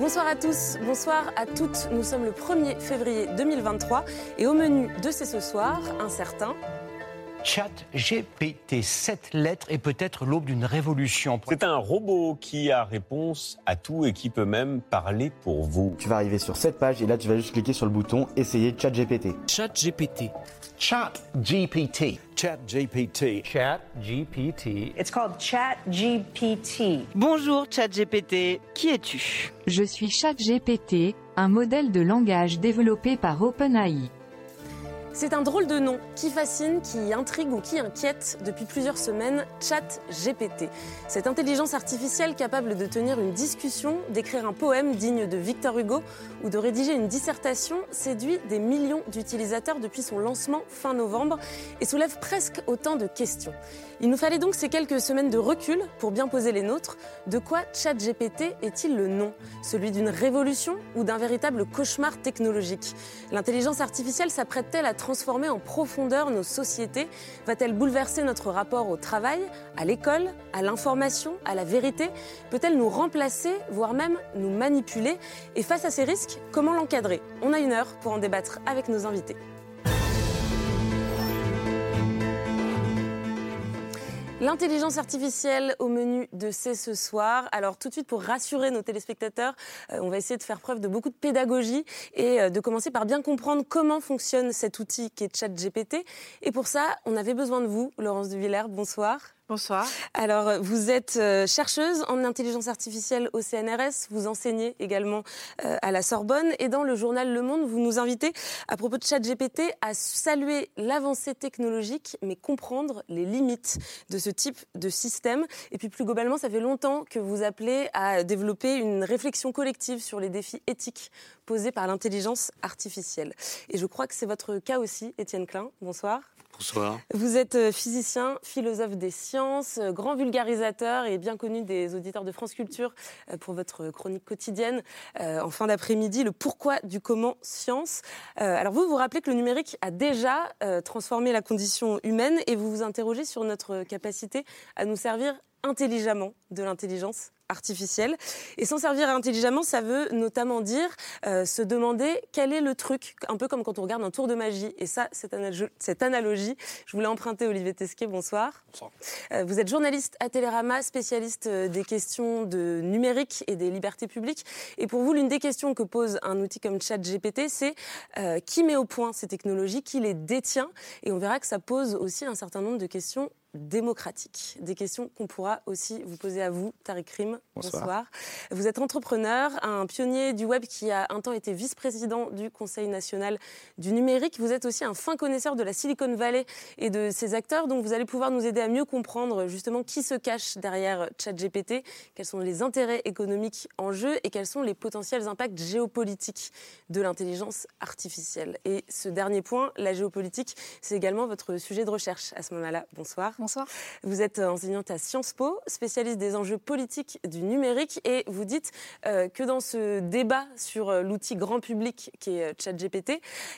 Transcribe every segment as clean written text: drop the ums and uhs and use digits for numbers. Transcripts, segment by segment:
Bonsoir à tous, bonsoir à toutes. Nous sommes le 1er février 2023 et au menu de C'est ce soir, un certain... Chat GPT, 7 lettres et peut-être l'aube d'une révolution. C'est un robot qui a réponse à tout et qui peut même parler pour vous. Tu vas arriver sur cette page et là tu vas juste cliquer sur le bouton essayer Chat GPT. Chat GPT. Chat GPT. Chat GPT. Chat GPT. It's called Chat GPT. Bonjour Chat GPT, qui es-tu? Je suis Chat GPT, un modèle de langage développé par OpenAI. C'est un drôle de nom qui fascine, qui intrigue ou qui inquiète depuis plusieurs semaines, ChatGPT. Cette intelligence artificielle capable de tenir une discussion, d'écrire un poème digne de Victor Hugo ou de rédiger une dissertation séduit des millions d'utilisateurs depuis son lancement fin novembre et soulève presque autant de questions. Il nous fallait donc ces quelques semaines de recul pour bien poser les nôtres. De quoi ChatGPT est-il le nom ? Celui d'une révolution ou d'un véritable cauchemar technologique ? L'intelligence artificielle s'apprête-t-elle à transformer en profondeur nos sociétés? Va-t-elle bouleverser notre rapport au travail, à l'école, à l'information, à la vérité? Peut-elle nous remplacer, voire même nous manipuler? Et face à ces risques, comment l'encadrer? On a une heure pour en débattre avec nos invités. L'intelligence artificielle au menu de C'est ce soir. Alors tout de suite, pour rassurer nos téléspectateurs, on va essayer de faire preuve de beaucoup de pédagogie et de commencer par bien comprendre comment fonctionne cet outil qui est ChatGPT. Et pour ça, on avait besoin de vous, Laurence de Villers. Bonsoir. Bonsoir. Alors, vous êtes chercheuse en intelligence artificielle au CNRS, vous enseignez également à la Sorbonne et dans le journal Le Monde, vous nous invitez à propos de ChatGPT à saluer l'avancée technologique mais comprendre les limites de ce type de système. Et puis plus globalement, ça fait longtemps que vous appelez à développer une réflexion collective sur les défis éthiques posés par l'intelligence artificielle. Et je crois que c'est votre cas aussi, Étienne Klein. Bonsoir. Bonsoir. Vous êtes physicien, philosophe des sciences, grand vulgarisateur et bien connu des auditeurs de France Culture pour votre chronique quotidienne en fin d'après-midi, le pourquoi du comment science. Alors vous rappelez que le numérique a déjà transformé la condition humaine et vous vous interrogez sur notre capacité à nous servir intelligemment de l'intelligence artificielle. Et s'en servir intelligemment, ça veut notamment dire se demander quel est le truc, un peu comme quand on regarde un tour de magie. Et ça, cette analogie, je voulais emprunter Olivier Tesquet. Bonsoir. Bonsoir. Vous êtes journaliste à Télérama, spécialiste des questions de numérique et des libertés publiques. Et pour vous, l'une des questions que pose un outil comme ChatGPT, c'est qui met au point ces technologies, qui les détient. Et on verra que ça pose aussi un certain nombre de questions démocratique. Des questions qu'on pourra aussi vous poser à vous, Tariq Rim. Bonsoir. Bonsoir. Vous êtes entrepreneur, un pionnier du web qui a un temps été vice-président du Conseil national du numérique. Vous êtes aussi un fin connaisseur de la Silicon Valley et de ses acteurs, donc vous allez pouvoir nous aider à mieux comprendre justement qui se cache derrière ChatGPT, quels sont les intérêts économiques en jeu et quels sont les potentiels impacts géopolitiques de l'intelligence artificielle. Et ce dernier point, la géopolitique, c'est également votre sujet de recherche à ce moment-là. Bonsoir. Bonsoir. Vous êtes enseignante à Sciences Po, spécialiste des enjeux politiques du numérique et vous dites que dans ce débat sur l'outil grand public qui est ChatGPT,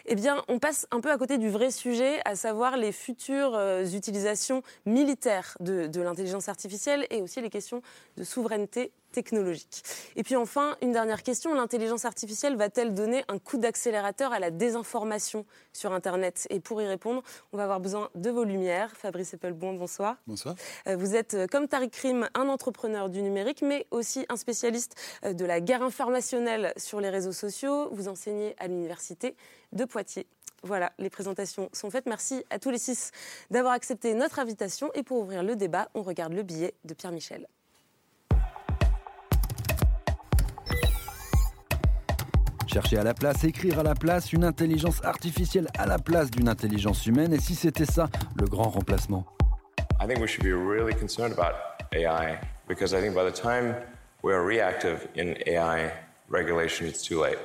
eh bien, on passe un peu à côté du vrai sujet, à savoir les futures utilisations militaires de l'intelligence artificielle et aussi les questions de souveraineté technologique. Et puis enfin, une dernière question, l'intelligence artificielle va-t-elle donner un coup d'accélérateur à la désinformation sur Internet ? Et pour y répondre, on va avoir besoin de vos lumières. Fabrice Eppelbaum, bonsoir. Bonsoir. Vous êtes, comme Tariq Rim, un entrepreneur du numérique, mais aussi un spécialiste de la guerre informationnelle sur les réseaux sociaux. Vous enseignez à l'université de Poitiers. Voilà, les présentations sont faites. Merci à tous les 6 d'avoir accepté notre invitation. Et pour ouvrir le débat, on regarde le billet de Pierre Michel. Chercher à la place, écrire à la place, une intelligence artificielle à la place d'une intelligence humaine. Et si c'était ça, le grand remplacement? I think we should be really concerned about AI because I think by the time we are reactive in AI regulation, it's too late.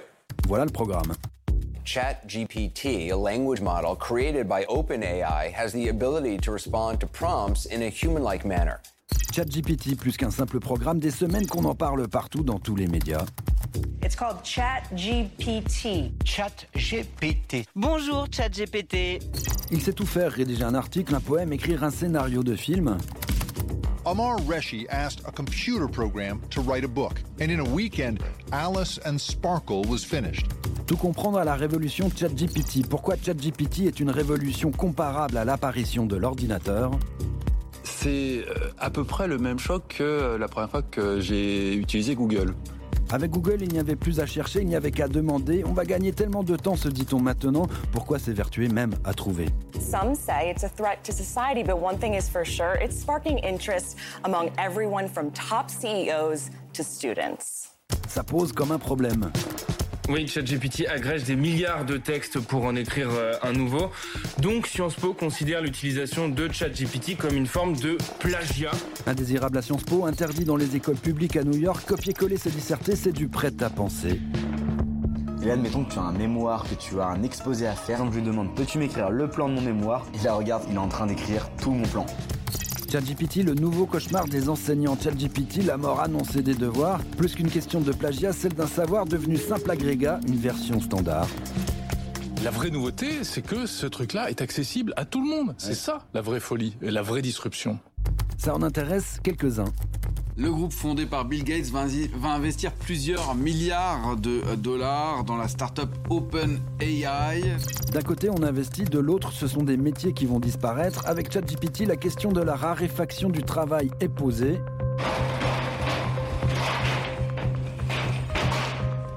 Voilà le programme. ChatGPT, a language model created by OpenAI, has the ability to respond to prompts in a human-like manner. ChatGPT, plus qu'un simple programme, des semaines qu'on en parle partout dans tous les médias. It's called ChatGPT. ChatGPT. Bonjour ChatGPT. Il sait tout faire, rédiger un article, un poème, écrire un scénario de film. Amar Rishi asked a computer program to write a book, and in a weekend, Alice and Sparkle was finished. Tout comprendre à la révolution ChatGPT. Pourquoi ChatGPT est une révolution comparable à l'apparition de l'ordinateur? C'est à peu près le même choc que la première fois que j'ai utilisé Google. Avec Google, il n'y avait plus à chercher, il n'y avait qu'à demander. On va gagner tellement de temps, se dit-on maintenant. Pourquoi s'évertuer même à trouver? Some say it's a threat to society, but one thing is for sure, it's sparking interest among everyone from top CEOs to students. Ça pose comme un problème. Oui, ChatGPT agrège des milliards de textes pour en écrire un nouveau. Donc, Sciences Po considère l'utilisation de ChatGPT comme une forme de plagiat. Indésirable à Sciences Po, interdit dans les écoles publiques à New York, copier-coller, se disserter, c'est du prêt-à-penser. Et là, admettons que tu as un mémoire, que tu as un exposé à faire. Donc, je lui demande, peux-tu m'écrire le plan de mon mémoire? Et là, regarde, il est en train d'écrire tout mon plan. ChatGPT, le nouveau cauchemar des enseignants. ChatGPT, la mort annoncée des devoirs. Plus qu'une question de plagiat, celle d'un savoir devenu simple agrégat, une version standard. La vraie nouveauté, c'est que ce truc-là est accessible à tout le monde. C'est ça, la vraie folie et la vraie disruption. Ça en intéresse quelques-uns. Le groupe fondé par Bill Gates va investir plusieurs milliards de dollars dans la start-up OpenAI. D'un côté, on investit, de l'autre, ce sont des métiers qui vont disparaître. Avec ChatGPT, la question de la raréfaction du travail est posée.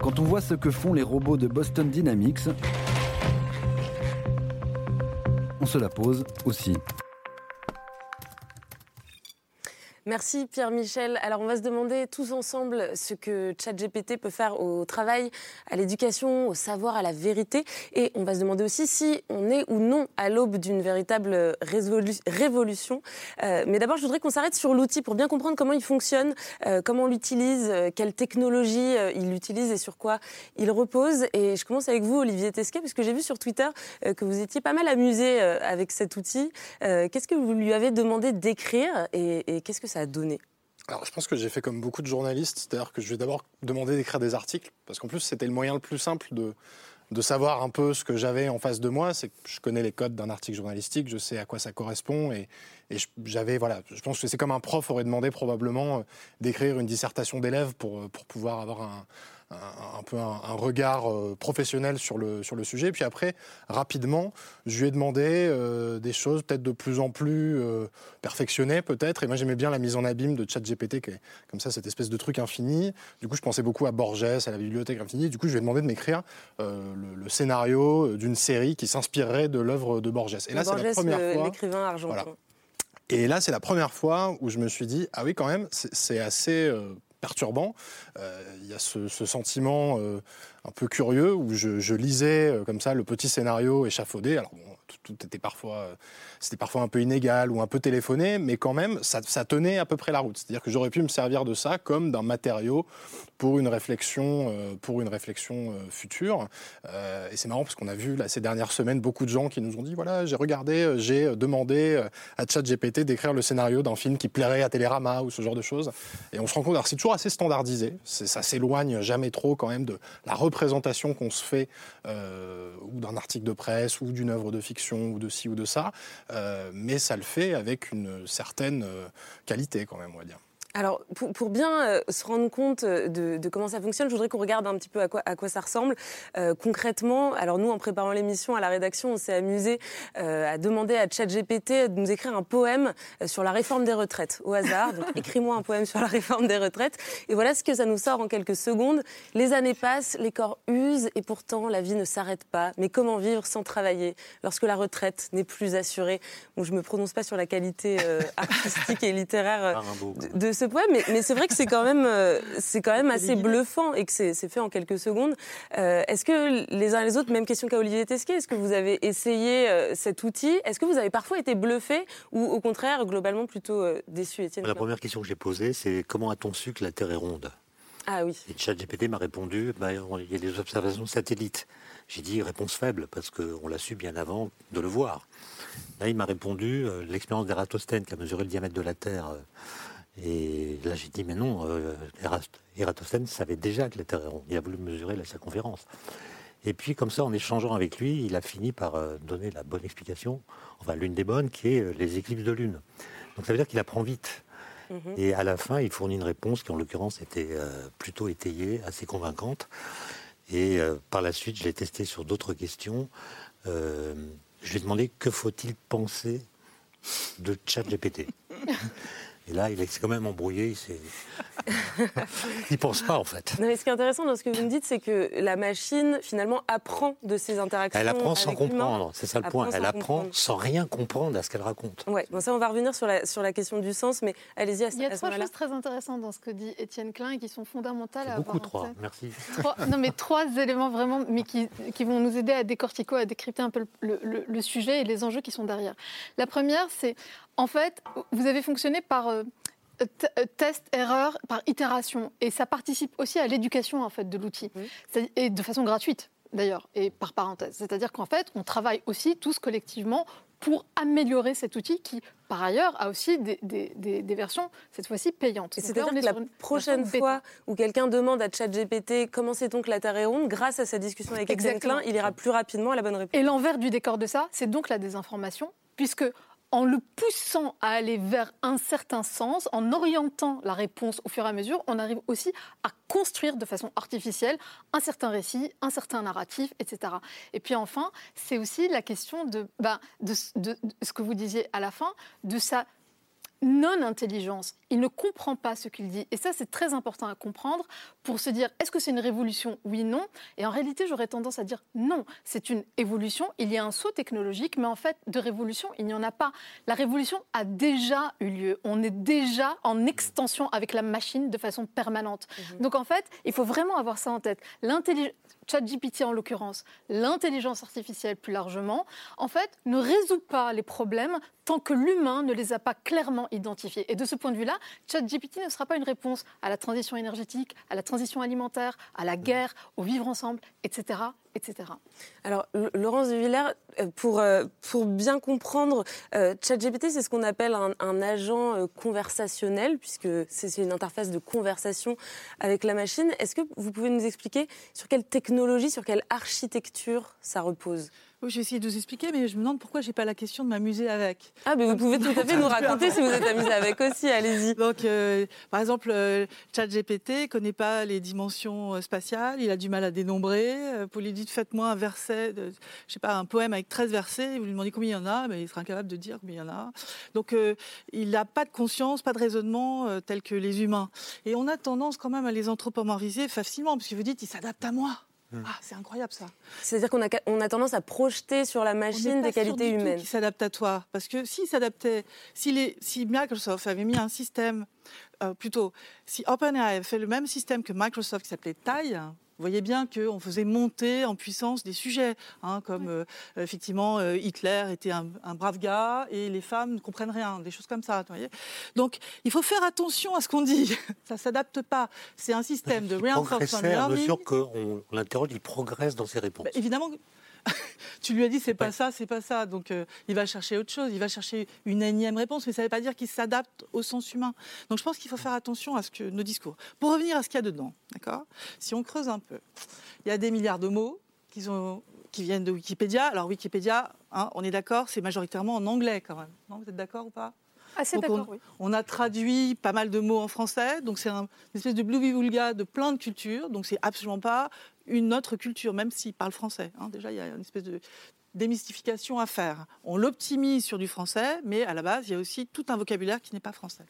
Quand on voit ce que font les robots de Boston Dynamics, on se la pose aussi. Merci Pierre-Michel. Alors on va se demander tous ensemble ce que ChatGPT peut faire au travail, à l'éducation, au savoir, à la vérité. Et on va se demander aussi si on est ou non à l'aube d'une véritable révolution. Mais d'abord, je voudrais qu'on s'arrête sur l'outil pour bien comprendre comment il fonctionne, comment on l'utilise, quelle technologie il utilise et sur quoi il repose. Et je commence avec vous, Olivier Tesquet, parce que j'ai vu sur Twitter que vous étiez pas mal amusé avec cet outil. Qu'est-ce que vous lui avez demandé d'écrire et qu'est-ce que ça a donné? Alors, je pense que j'ai fait comme beaucoup de journalistes, c'est-à-dire que je vais d'abord demander d'écrire des articles, parce qu'en plus, c'était le moyen le plus simple de savoir un peu ce que j'avais en face de moi. C'est que je connais les codes d'un article journalistique, je sais à quoi ça correspond, je pense que c'est comme un prof aurait demandé probablement d'écrire une dissertation d'élève pour pouvoir avoir un peu un regard professionnel sur le sujet. Puis après, rapidement, je lui ai demandé des choses peut-être de plus en plus perfectionnées, peut-être. Et moi, j'aimais bien la mise en abîme de ChatGPT, qui est comme ça, cette espèce de truc infini. Du coup, je pensais beaucoup à Borges, à la bibliothèque infinie. Du coup, je lui ai demandé de m'écrire le scénario d'une série qui s'inspirerait de l'œuvre de Borges. Et là, Borges, c'est la première fois. L'écrivain argentin. Voilà. Et là, c'est la première fois où je me suis dit, ah oui, quand même, c'est assez... perturbant. Il y a ce sentiment un peu curieux où je lisais comme ça le petit scénario échafaudé. Alors bon, tout était c'était parfois un peu inégal ou un peu téléphoné, mais quand même, ça tenait à peu près la route. C'est-à-dire que j'aurais pu me servir de ça comme d'un matériau pour une réflexion future. Et c'est marrant parce qu'on a vu là, ces dernières semaines beaucoup de gens qui nous ont dit « Voilà, j'ai demandé à ChatGPT d'écrire le scénario d'un film qui plairait à Télérama » ou ce genre de choses. Et on se rend compte, alors c'est toujours assez standardisé, ça s'éloigne jamais trop quand même de la représentation qu'on se fait ou d'un article de presse ou d'une œuvre de fiction ou de ci ou de ça, mais ça le fait avec une certaine qualité quand même, on va dire. Alors, pour bien se rendre compte de comment ça fonctionne, je voudrais qu'on regarde un petit peu à quoi ça ressemble concrètement. Alors nous, en préparant l'émission à la rédaction, on s'est amusé à demander à ChatGPT de nous écrire un poème sur la réforme des retraites, au hasard. Donc, écris-moi un poème sur la réforme des retraites. Et voilà ce que ça nous sort en quelques secondes. Les années passent, les corps usent, et pourtant la vie ne s'arrête pas. Mais comment vivre sans travailler lorsque la retraite n'est plus assurée? Bon, je me prononce pas sur la qualité artistique et littéraire de ce poème, mais c'est vrai que c'est quand même assez bluffant et que c'est fait en quelques secondes. Est-ce que les uns et les autres, même question qu'à Olivier Tesquet, est-ce que vous avez essayé cet outil? Est-ce que vous avez parfois été bluffé ou au contraire globalement plutôt déçu, Étienne? La première question que j'ai posée, c'est comment a-t-on su que la Terre est ronde? Ah oui. Et ChatGPT m'a répondu, il y a des observations satellites. J'ai dit réponse faible, parce qu'on l'a su bien avant de le voir. Là, il m'a répondu l'expérience d'Ératosthène qui a mesuré le diamètre de la Terre. Et là, j'ai dit, mais non, Ératosthène savait déjà que la Terre est ronde. Il a voulu mesurer la circonférence. Et puis, comme ça, en échangeant avec lui, il a fini par donner la bonne explication, enfin l'une des bonnes, qui est les éclipses de lune. Donc ça veut dire qu'il apprend vite. Et à la fin, il fournit une réponse qui, en l'occurrence, était plutôt étayée, assez convaincante. Et par la suite, je l'ai testé sur d'autres questions. Je lui ai demandé que faut-il penser de ChatGPT. Et là, il est quand même embrouillé. Il pense pas, en fait. Non, mais ce qui est intéressant dans ce que vous me dites, c'est que la machine, finalement, apprend de ses interactions. Elle apprend sans comprendre, c'est ça le point. Elle apprend sans rien comprendre à ce qu'elle raconte. Ouais. Bon, ça, on va revenir sur la question du sens, mais allez-y à ce moment-là. Il y a trois choses très intéressantes dans ce que dit Étienne Klein et qui sont fondamentales à avoir. Beaucoup trois, merci. Trois éléments vraiment, mais qui vont nous aider à décortiquer, à décrypter un peu le sujet et les enjeux qui sont derrière. La première, c'est, en fait, vous avez fonctionné par... test, erreur, par itération. Et ça participe aussi à l'éducation, en fait, de l'outil. Et de façon gratuite, d'ailleurs, et par parenthèse. C'est-à-dire qu'en fait, on travaille aussi tous collectivement pour améliorer cet outil qui, par ailleurs, a aussi des versions, cette fois-ci, payantes. Et c'est-à-dire que la prochaine fois où quelqu'un demande à ChatGPT comment c'est donc la Terre est ronde, grâce à cette discussion avec Étienne Klein, il ira plus rapidement à la bonne réponse. Et l'envers du décor de ça, c'est donc la désinformation, puisque... en le poussant à aller vers un certain sens, en orientant la réponse au fur et à mesure, on arrive aussi à construire de façon artificielle un certain récit, un certain narratif, etc. Et puis enfin, c'est aussi la question de ce que vous disiez à la fin, de sa non-intelligence. Il ne comprend pas ce qu'il dit. Et ça, c'est très important à comprendre pour se dire, est-ce que c'est une révolution ? Oui, non. Et en réalité, j'aurais tendance à dire non. C'est une évolution. Il y a un saut technologique, mais en fait, de révolution, il n'y en a pas. La révolution a déjà eu lieu. On est déjà en extension avec la machine de façon permanente. Donc, en fait, il faut vraiment avoir ça en tête. ChatGPT en l'occurrence, l'intelligence artificielle plus largement, en fait, ne résout pas les problèmes tant que l'humain ne les a pas clairement identifiés. Et de ce point de vue-là, ChatGPT ne sera pas une réponse à la transition énergétique, à la transition alimentaire, à la guerre, au vivre ensemble, etc., etc. Alors, Laurence de Villers, pour bien comprendre, ChatGPT, c'est ce qu'on appelle un agent conversationnel, puisque c'est une interface de conversation avec la machine. Est-ce que vous pouvez nous expliquer sur quelle technologie, sur quelle architecture ça repose ? Oui, j'ai essayé de vous expliquer, mais je me demande pourquoi je n'ai pas la question de m'amuser avec. Ah, mais vous pouvez tout à fait nous raconter si vous êtes amusé avec aussi, allez-y. Donc, par exemple, ChatGPT ne connaît pas les dimensions spatiales, il a du mal à dénombrer. Vous lui dites, faites-moi un verset, un poème avec 13 versets, vous lui demandez combien il y en a, mais il sera incapable de dire combien il y en a. Donc, il n'a pas de conscience, pas de raisonnement tel que les humains. Et on a tendance quand même à les anthropomorphiser facilement, parce que vous dites, il s'adapte à moi. Ah, c'est incroyable ça. C'est-à-dire qu'on a tendance à projeter sur la machine des qualités humaines. On n'est pas sûr du tout qu'il s'adapte à toi. Parce que s'il s'adaptait, si Microsoft avait mis un système, si OpenAI avait fait le même système que Microsoft qui s'appelait TAI, vous voyez bien qu'on faisait monter en puissance des sujets, Hitler était un brave gars et les femmes ne comprennent rien, des choses comme ça. Vous voyez. Donc, il faut faire attention à ce qu'on dit. Ça ne s'adapte pas. C'est un système de reinforcement learning. À mesure qu'on l'interroge, il progresse dans ses réponses. Bah, évidemment... tu lui as dit c'est pas ça, donc il va chercher autre chose, il va chercher une énième réponse, mais ça ne veut pas dire qu'il s'adapte au sens humain. Donc je pense qu'il faut faire attention à ce que nos discours. Pour revenir à ce qu'il y a dedans, d'accord ? Si on creuse un peu, il y a des milliards de mots qui viennent de Wikipédia. Alors Wikipédia, on est d'accord, c'est majoritairement en anglais quand même. Non, vous êtes d'accord ou pas ? Assez d'accord, oui. On a traduit pas mal de mots en français, donc c'est une espèce de blubbi-boulga de plein de cultures, donc c'est absolument pas une autre culture, même s'ils parlent français. Déjà, il y a une espèce de démystification à faire. On l'optimise sur du français, mais à la base, il y a aussi tout un vocabulaire qui n'est pas français.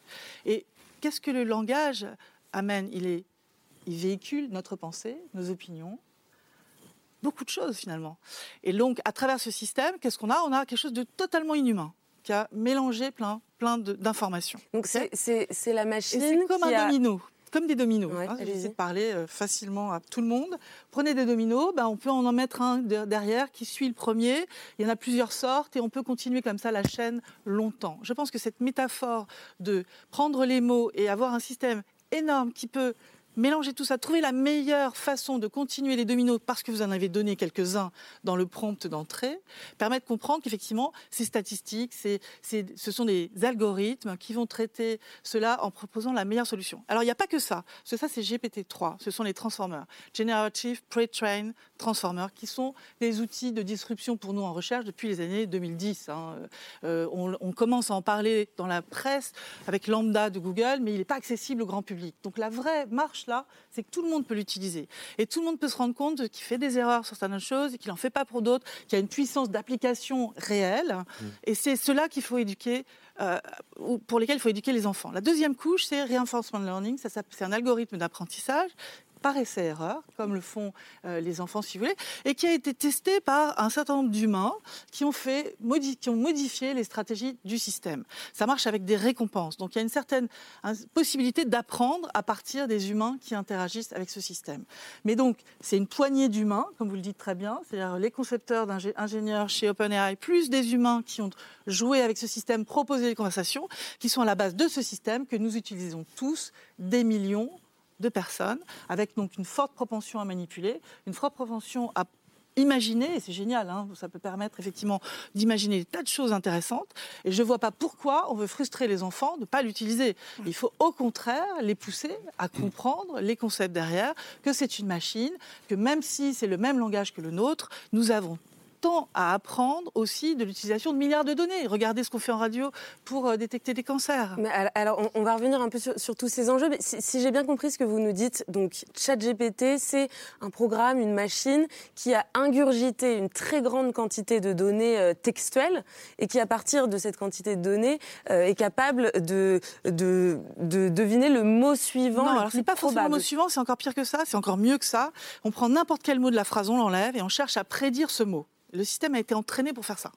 Et qu'est-ce que le langage amène ? Il véhicule notre pensée, nos opinions, beaucoup de choses finalement. Et donc, à travers ce système, qu'est-ce qu'on a ? On a quelque chose de totalement inhumain, qui a mélangé plein d'informations. Donc c'est la machine qui comme un domino, comme des dominos. Ouais, j'essaie de parler facilement à tout le monde. Prenez des dominos, on peut en mettre un derrière qui suit le premier. Il y en a plusieurs sortes et on peut continuer comme ça la chaîne longtemps. Je pense que cette métaphore de prendre les mots et avoir un système énorme qui peut mélanger tout ça, trouver la meilleure façon de continuer les dominos parce que vous en avez donné quelques-uns dans le prompt d'entrée, permet de comprendre qu'effectivement, ces statistiques, ce sont des algorithmes qui vont traiter cela en proposant la meilleure solution. Alors, il n'y a pas que ça, parce que ça, c'est GPT-3, ce sont les transformers. Generative Pre-Trained Transformers, qui sont des outils de disruption pour nous en recherche depuis les années 2010. On commence à en parler dans la presse avec Lambda de Google, mais il n'est pas accessible au grand public. Donc, la vraie marche là, c'est que tout le monde peut l'utiliser. Et tout le monde peut se rendre compte qu'il fait des erreurs sur certaines choses, et qu'il n'en fait pas pour d'autres, qu'il y a une puissance d'application réelle. Et c'est cela qu'il faut éduquer, pour lesquels il faut éduquer les enfants. La deuxième couche, c'est Reinforcement Learning. Ça, c'est un algorithme d'apprentissage par essai-erreur, comme le font les enfants, si vous voulez, et qui a été testé par un certain nombre d'humains qui ont modifié les stratégies du système. Ça marche avec des récompenses. Donc, il y a une certaine possibilité d'apprendre à partir des humains qui interagissent avec ce système. Mais donc, c'est une poignée d'humains, comme vous le dites très bien, c'est-à-dire les concepteurs ingénieurs chez OpenAI, plus des humains qui ont joué avec ce système, proposé des conversations, qui sont à la base de ce système que nous utilisons tous, des millions de personnes, avec donc une forte propension à manipuler, une forte propension à imaginer, et c'est génial, ça peut permettre effectivement d'imaginer des tas de choses intéressantes, et je ne vois pas pourquoi on veut frustrer les enfants de ne pas l'utiliser. Il faut au contraire les pousser à comprendre les concepts derrière, que c'est une machine, que même si c'est le même langage que le nôtre, nous avons tant à apprendre aussi de l'utilisation de milliards de données. Regardez ce qu'on fait en radio pour détecter des cancers. Mais alors, on va revenir un peu sur tous ces enjeux. Mais si j'ai bien compris ce que vous nous dites, donc ChatGPT, c'est un programme, une machine qui a ingurgité une très grande quantité de données textuelles et qui, à partir de cette quantité de données, est capable de deviner le mot suivant. Non, alors c'est pas forcément le mot suivant, c'est encore pire que ça, c'est encore mieux que ça. On prend n'importe quel mot de la phrase, on l'enlève et on cherche à prédire ce mot. Le système a été entraîné pour faire ça,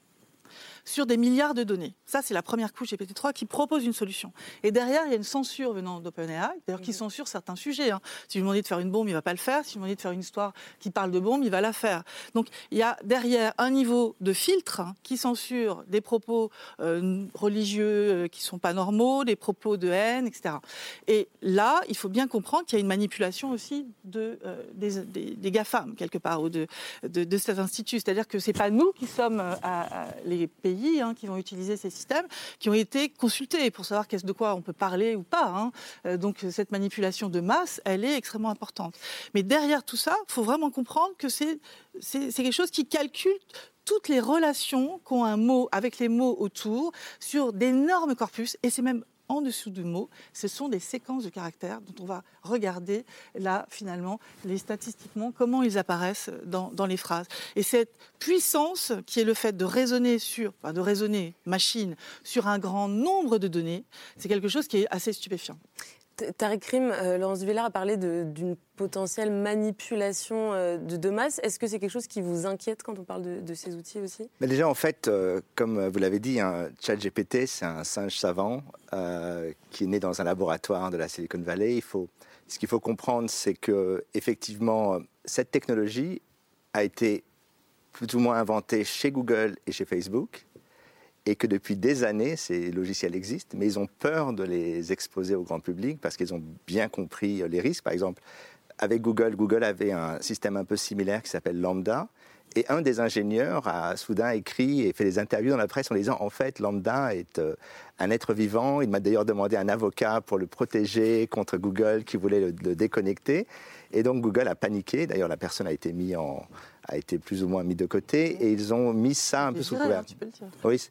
sur des milliards de données. Ça, c'est la première couche GPT-3 qui propose une solution. Et derrière, il y a une censure venant d'OpenAI, d'ailleurs qui censure certains sujets. Si vous demandez de faire une bombe, il ne va pas le faire. Si vous demandez de faire une histoire qui parle de bombe, il va la faire. Donc, il y a derrière un niveau de filtre qui censure des propos religieux qui ne sont pas normaux, des propos de haine, etc. Et là, il faut bien comprendre qu'il y a une manipulation aussi des GAFAM, quelque part, ou de cet institut. C'est-à-dire que ce n'est pas nous qui sommes les pays qui vont utiliser ces systèmes, qui ont été consultés pour savoir de quoi on peut parler ou pas. Donc cette manipulation de masse, elle est extrêmement importante. Mais derrière tout ça, il faut vraiment comprendre que c'est quelque chose qui calcule toutes les relations qu'ont un mot avec les mots autour sur d'énormes corpus, et c'est même en dessous du mot, ce sont des séquences de caractères dont on va regarder là, finalement, statistiquement, comment ils apparaissent dans les phrases. Et cette puissance qui est le fait de raisonner machine sur un grand nombre de données, c'est quelque chose qui est assez stupéfiant. Tariq Krim, Laurence Duvillard a parlé d'une potentielle manipulation de masse. Est-ce que c'est quelque chose qui vous inquiète quand on parle de ces outils aussi ? Mais déjà, en fait, comme vous l'avez dit, ChatGPT, c'est un singe savant qui est né dans un laboratoire de la Silicon Valley. Ce qu'il faut comprendre, c'est que effectivement, cette technologie a été plus ou moins inventée chez Google et chez Facebook. Et que depuis des années, ces logiciels existent, mais ils ont peur de les exposer au grand public parce qu'ils ont bien compris les risques. Par exemple, avec Google avait un système un peu similaire qui s'appelle Lambda, et un des ingénieurs a soudain écrit et fait des interviews dans la presse en disant « En fait, Lambda est un être vivant. Il m'a d'ailleurs demandé un avocat pour le protéger contre Google qui voulait le déconnecter. » Et donc Google a paniqué. D'ailleurs, la personne a été plus ou moins mise de côté. Et ils ont mis ça un peu sous couvert. Tu peux le dire. Oui.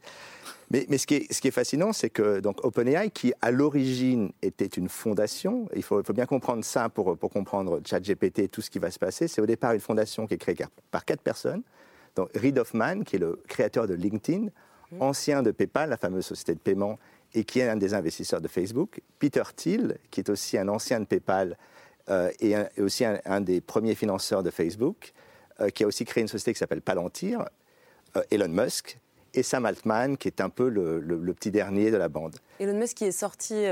Mais ce qui est fascinant, c'est que donc OpenAI, qui à l'origine était une fondation, il faut bien comprendre ça pour comprendre ChatGPT et tout ce qui va se passer, c'est au départ une fondation qui est créée par 4 personnes. Donc Reid Hoffman, qui est le créateur de LinkedIn, ancien de PayPal, la fameuse société de paiement, et qui est un des investisseurs de Facebook. Peter Thiel, qui est aussi un ancien de PayPal et aussi un des premiers financeurs de Facebook, qui a aussi créé une société qui s'appelle Palantir, Elon Musk, et Sam Altman, qui est un peu le petit dernier de la bande. Elon Musk qui est sorti...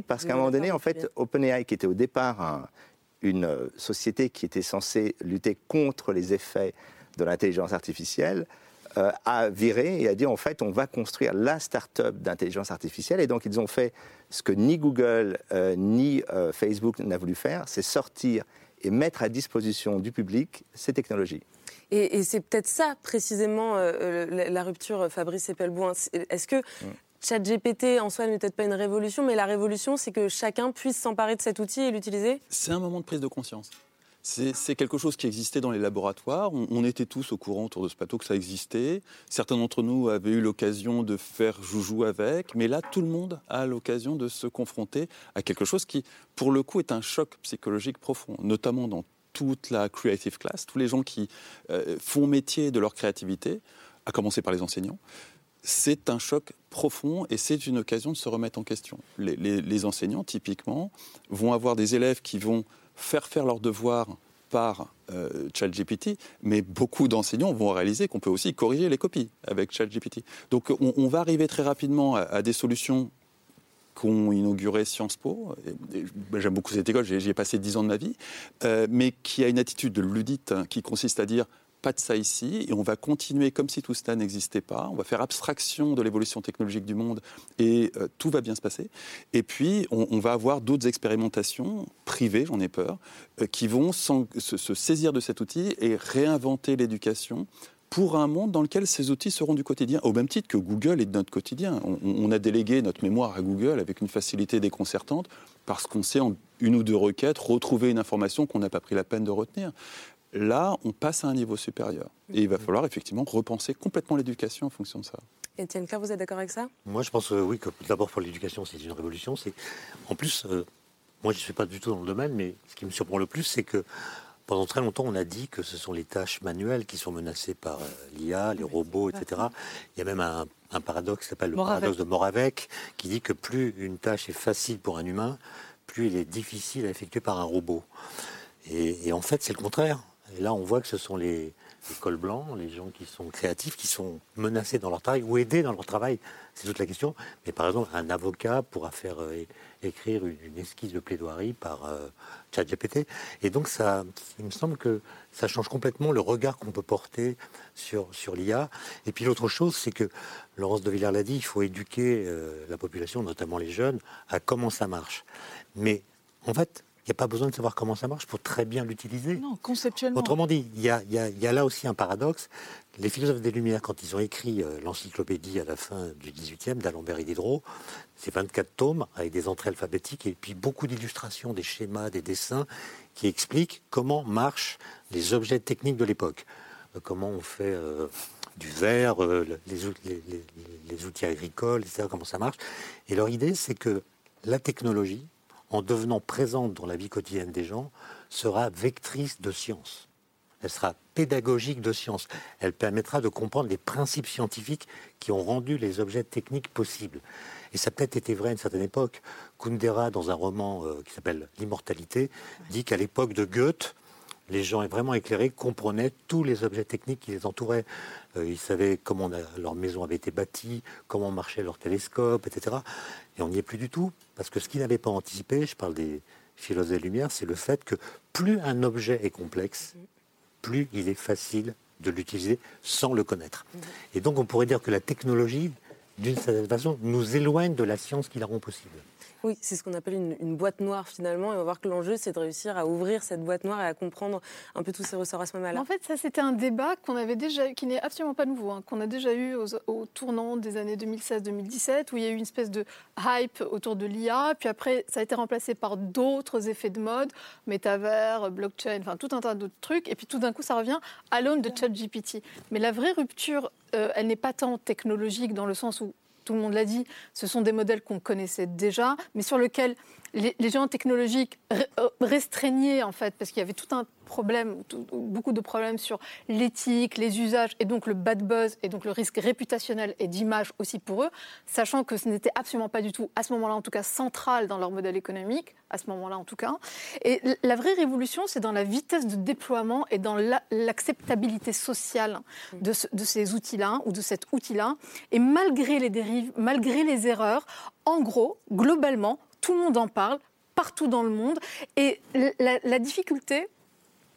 parce qu'à un moment donné, en fait, OpenAI, qui était au départ une société qui était censée lutter contre les effets de l'intelligence artificielle, a viré et a dit en fait on va construire la start-up d'intelligence artificielle, et donc ils ont fait ce que ni Google ni Facebook n'a voulu faire, c'est sortir et mettre à disposition du public ces technologies. Et c'est peut-être ça précisément la rupture, Fabrice Epelbaum. Est-ce que ChatGPT en soi n'est peut-être pas une révolution, mais la révolution c'est que chacun puisse s'emparer de cet outil et l'utiliser ? C'est un moment de prise de conscience. C'est quelque chose qui existait dans les laboratoires. On était tous au courant autour de ce plateau que ça existait. Certains d'entre nous avaient eu l'occasion de faire joujou avec. Mais là, tout le monde a l'occasion de se confronter à quelque chose qui, pour le coup, est un choc psychologique profond, notamment dans toute la creative class, tous les gens qui font métier de leur créativité, à commencer par les enseignants. C'est un choc profond et c'est une occasion de se remettre en question. Les enseignants, typiquement, vont avoir des élèves qui vont faire leurs devoirs par ChatGPT, mais beaucoup d'enseignants vont réaliser qu'on peut aussi corriger les copies avec ChatGPT. Donc on va arriver très rapidement à des solutions qu'ont inaugurées Sciences Po. Et j'aime beaucoup cette école, j'y ai passé 10 ans de ma vie, mais qui a une attitude de luddite qui consiste à dire pas de ça ici, et on va continuer comme si tout cela n'existait pas, on va faire abstraction de l'évolution technologique du monde et tout va bien se passer. Et puis on va avoir d'autres expérimentations privées, j'en ai peur, qui vont se saisir de cet outil et réinventer l'éducation pour un monde dans lequel ces outils seront du quotidien, au même titre que Google est de notre quotidien. On a délégué notre mémoire à Google avec une facilité déconcertante parce qu'on sait en une ou deux requêtes retrouver une information qu'on n'a pas pris la peine de retenir. Là, on passe à un niveau supérieur. Et il va falloir effectivement repenser complètement l'éducation en fonction de ça. Étienne Clair, vous êtes d'accord avec ça ? Moi, je pense oui, que d'abord pour l'éducation, c'est une révolution. En plus, moi, je ne suis pas du tout dans le domaine, mais ce qui me surprend le plus, c'est que pendant très longtemps, on a dit que ce sont les tâches manuelles qui sont menacées par l'IA, les robots, etc. Il y a même un paradoxe qui s'appelle le paradoxe de Moravec, qui dit que plus une tâche est facile pour un humain, plus elle est difficile à effectuer par un robot. Et en fait, c'est le contraire. Et là, on voit que ce sont les cols blancs, les gens qui sont créatifs, qui sont menacés dans leur travail ou aidés dans leur travail. C'est toute la question. Mais par exemple, un avocat pourra faire écrire une esquisse de plaidoirie par ChatGPT. Et donc, ça, il me semble que ça change complètement le regard qu'on peut porter sur l'IA. Et puis, l'autre chose, c'est que Laurence de Villers l'a dit, il faut éduquer la population, notamment les jeunes, à comment ça marche. Mais en fait, il n'y a pas besoin de savoir comment ça marche pour très bien l'utiliser. Non, conceptuellement. Autrement dit, il y a là aussi un paradoxe. Les philosophes des Lumières, quand ils ont écrit l'encyclopédie à la fin du XVIIIe, d'Alembert et Diderot, c'est 24 tomes avec des entrées alphabétiques et puis beaucoup d'illustrations, des schémas, des dessins qui expliquent comment marchent les objets techniques de l'époque. Comment on fait du verre, les outils agricoles, etc., comment ça marche. Et leur idée, c'est que la technologie, en devenant présente dans la vie quotidienne des gens, sera vectrice de science. Elle sera pédagogique de science. Elle permettra de comprendre les principes scientifiques qui ont rendu les objets techniques possibles. Et ça a peut-être été vrai à une certaine époque. Kundera, dans un roman qui s'appelle « L'immortalité », dit qu'à l'époque de Goethe, les gens vraiment éclairés comprenaient tous les objets techniques qui les entouraient. Ils savaient comment leur maison avait été bâtie, comment marchait leur télescope, etc. Et on n'y est plus du tout, parce que ce qu'ils n'avaient pas anticipé, je parle des philosophes des Lumières, c'est le fait que plus un objet est complexe, plus il est facile de l'utiliser sans le connaître. Et donc on pourrait dire que la technologie, d'une certaine façon, nous éloigne de la science qui la rend possible. Oui, c'est ce qu'on appelle une boîte noire finalement, et on va voir que l'enjeu c'est de réussir à ouvrir cette boîte noire et à comprendre un peu tous ces ressorts à ce moment-là. En fait, ça c'était un débat qu'on avait déjà, qui n'est absolument pas nouveau, qu'on a déjà eu au tournant des années 2016-2017, où il y a eu une espèce de hype autour de l'IA, puis après ça a été remplacé par d'autres effets de mode, métavers, blockchain, enfin tout un tas d'autres trucs, et puis tout d'un coup ça revient à l'aune de ChatGPT. Mais la vraie rupture, elle n'est pas tant technologique dans le sens où tout le monde l'a dit, ce sont des modèles qu'on connaissait déjà, mais sur lesquels les géants technologiques restreignaient, en fait, parce qu'il y avait tout un problème, beaucoup de problèmes sur l'éthique, les usages, et donc le bad buzz, et donc le risque réputationnel et d'image aussi pour eux, sachant que ce n'était absolument pas du tout, à ce moment-là en tout cas, central dans leur modèle économique, à ce moment-là en tout cas. Et la vraie révolution, c'est dans la vitesse de déploiement et dans l'acceptabilité sociale de ces outils-là, ou de cet outil-là, et malgré les dérives, malgré les erreurs, en gros, globalement, tout le monde en parle, partout dans le monde. Et la difficulté,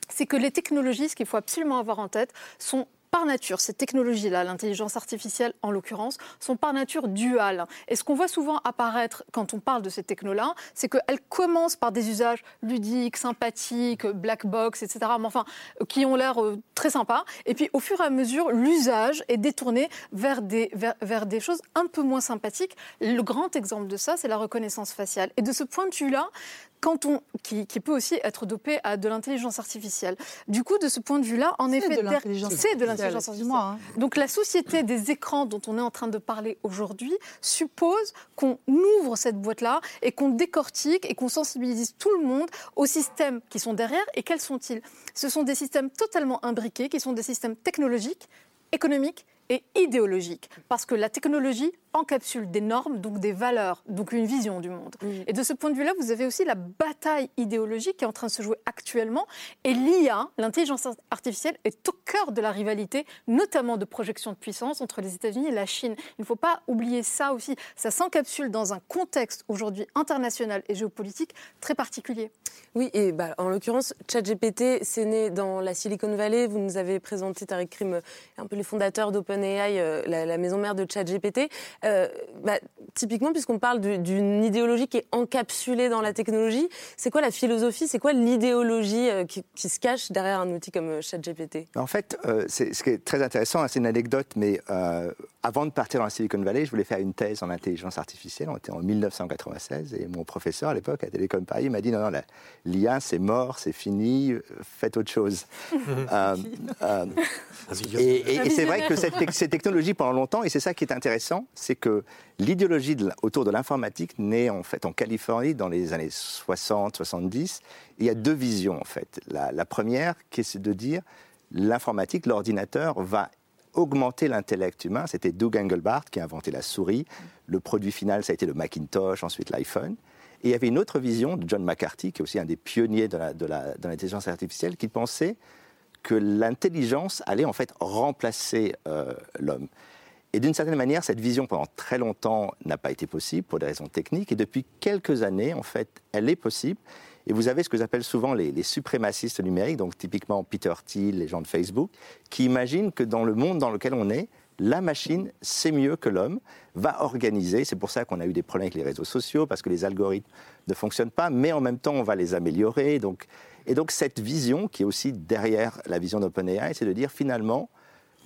c'est que les technologies, ce qu'il faut absolument avoir en tête, sont par nature, ces technologies-là, l'intelligence artificielle en l'occurrence, sont par nature duales. Et ce qu'on voit souvent apparaître quand on parle de ces technos-là, c'est qu'elles commencent par des usages ludiques, sympathiques, black box, etc., mais enfin, qui ont l'air très sympas. Et puis, au fur et à mesure, l'usage est détourné vers des choses un peu moins sympathiques. Le grand exemple de ça, c'est la reconnaissance faciale. Et de ce point de vue-là, qui peut aussi être dopé à de l'intelligence artificielle. Du coup, de ce point de vue-là, c'est de l'intelligence artificielle. Donc la société des écrans dont on est en train de parler aujourd'hui suppose qu'on ouvre cette boîte-là et qu'on décortique et qu'on sensibilise tout le monde aux systèmes qui sont derrière. Et quels sont-ils ? Ce sont des systèmes totalement imbriqués, qui sont des systèmes technologiques, économiques et idéologique, parce que la technologie encapsule des normes, donc des valeurs, donc une vision du monde. Et de ce point de vue-là, vous avez aussi la bataille idéologique qui est en train de se jouer actuellement, et l'IA, l'intelligence artificielle, est au cœur de la rivalité, notamment de projection de puissance entre les États-Unis et la Chine. Il ne faut pas oublier ça aussi. Ça s'encapsule dans un contexte aujourd'hui international et géopolitique très particulier. Oui, et en l'occurrence, ChatGPT, c'est né dans la Silicon Valley. Vous nous avez présenté, Tariq Krim, un peu les fondateurs d'OpenAI, la maison mère de ChatGPT. Typiquement, puisqu'on parle d'une idéologie qui est encapsulée dans la technologie, c'est quoi la philosophie, c'est quoi l'idéologie qui se cache derrière un outil comme ChatGPT ? En fait, ce qui est très intéressant, c'est une anecdote, mais avant de partir dans la Silicon Valley, je voulais faire une thèse en intelligence artificielle. On était en 1996 et mon professeur à l'époque à Télécom Paris m'a dit non, l'IA, c'est mort, c'est fini, faites autre chose. Et c'est vrai que cette technologie pendant longtemps, et c'est ça qui est intéressant, c'est que l'idéologie autour de l'informatique naît en fait en Californie dans les années 60-70. Il y a deux visions en fait. La première qui est de dire l'informatique, l'ordinateur va augmenter l'intellect humain. C'était Doug Engelbart qui a inventé la souris. Le produit final, ça a été le Macintosh, ensuite l'iPhone. Et il y avait une autre vision de John McCarthy, qui est aussi un des pionniers de l'intelligence artificielle, qui pensait que l'intelligence allait en fait remplacer l'homme. Et d'une certaine manière, cette vision pendant très longtemps n'a pas été possible pour des raisons techniques. Et depuis quelques années, en fait, elle est possible. Et vous avez ce que j'appelle souvent les suprémacistes numériques, donc typiquement Peter Thiel, les gens de Facebook, qui imaginent que dans le monde dans lequel on est, la machine, c'est mieux que l'homme, va organiser. C'est pour ça qu'on a eu des problèmes avec les réseaux sociaux, parce que les algorithmes ne fonctionnent pas, mais en même temps, on va les améliorer. Et donc cette vision, qui est aussi derrière la vision d'OpenAI, c'est de dire finalement,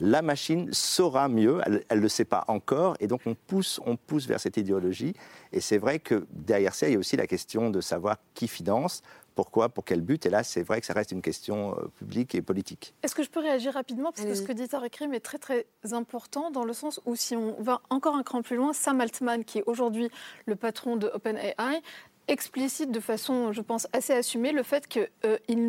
la machine saura mieux, elle ne le sait pas encore, et donc on pousse vers cette idéologie. Et c'est vrai que derrière ça, il y a aussi la question de savoir qui finance, pourquoi, pour quel but ? Et là, c'est vrai que ça reste une question publique et politique. Est-ce que je peux réagir rapidement ? Parce que ce que dit Tariq Krim est très, très important, dans le sens où, si on va encore un cran plus loin, Sam Altman, qui est aujourd'hui le patron de OpenAI, explicite de façon, je pense, assez assumée le fait qu'il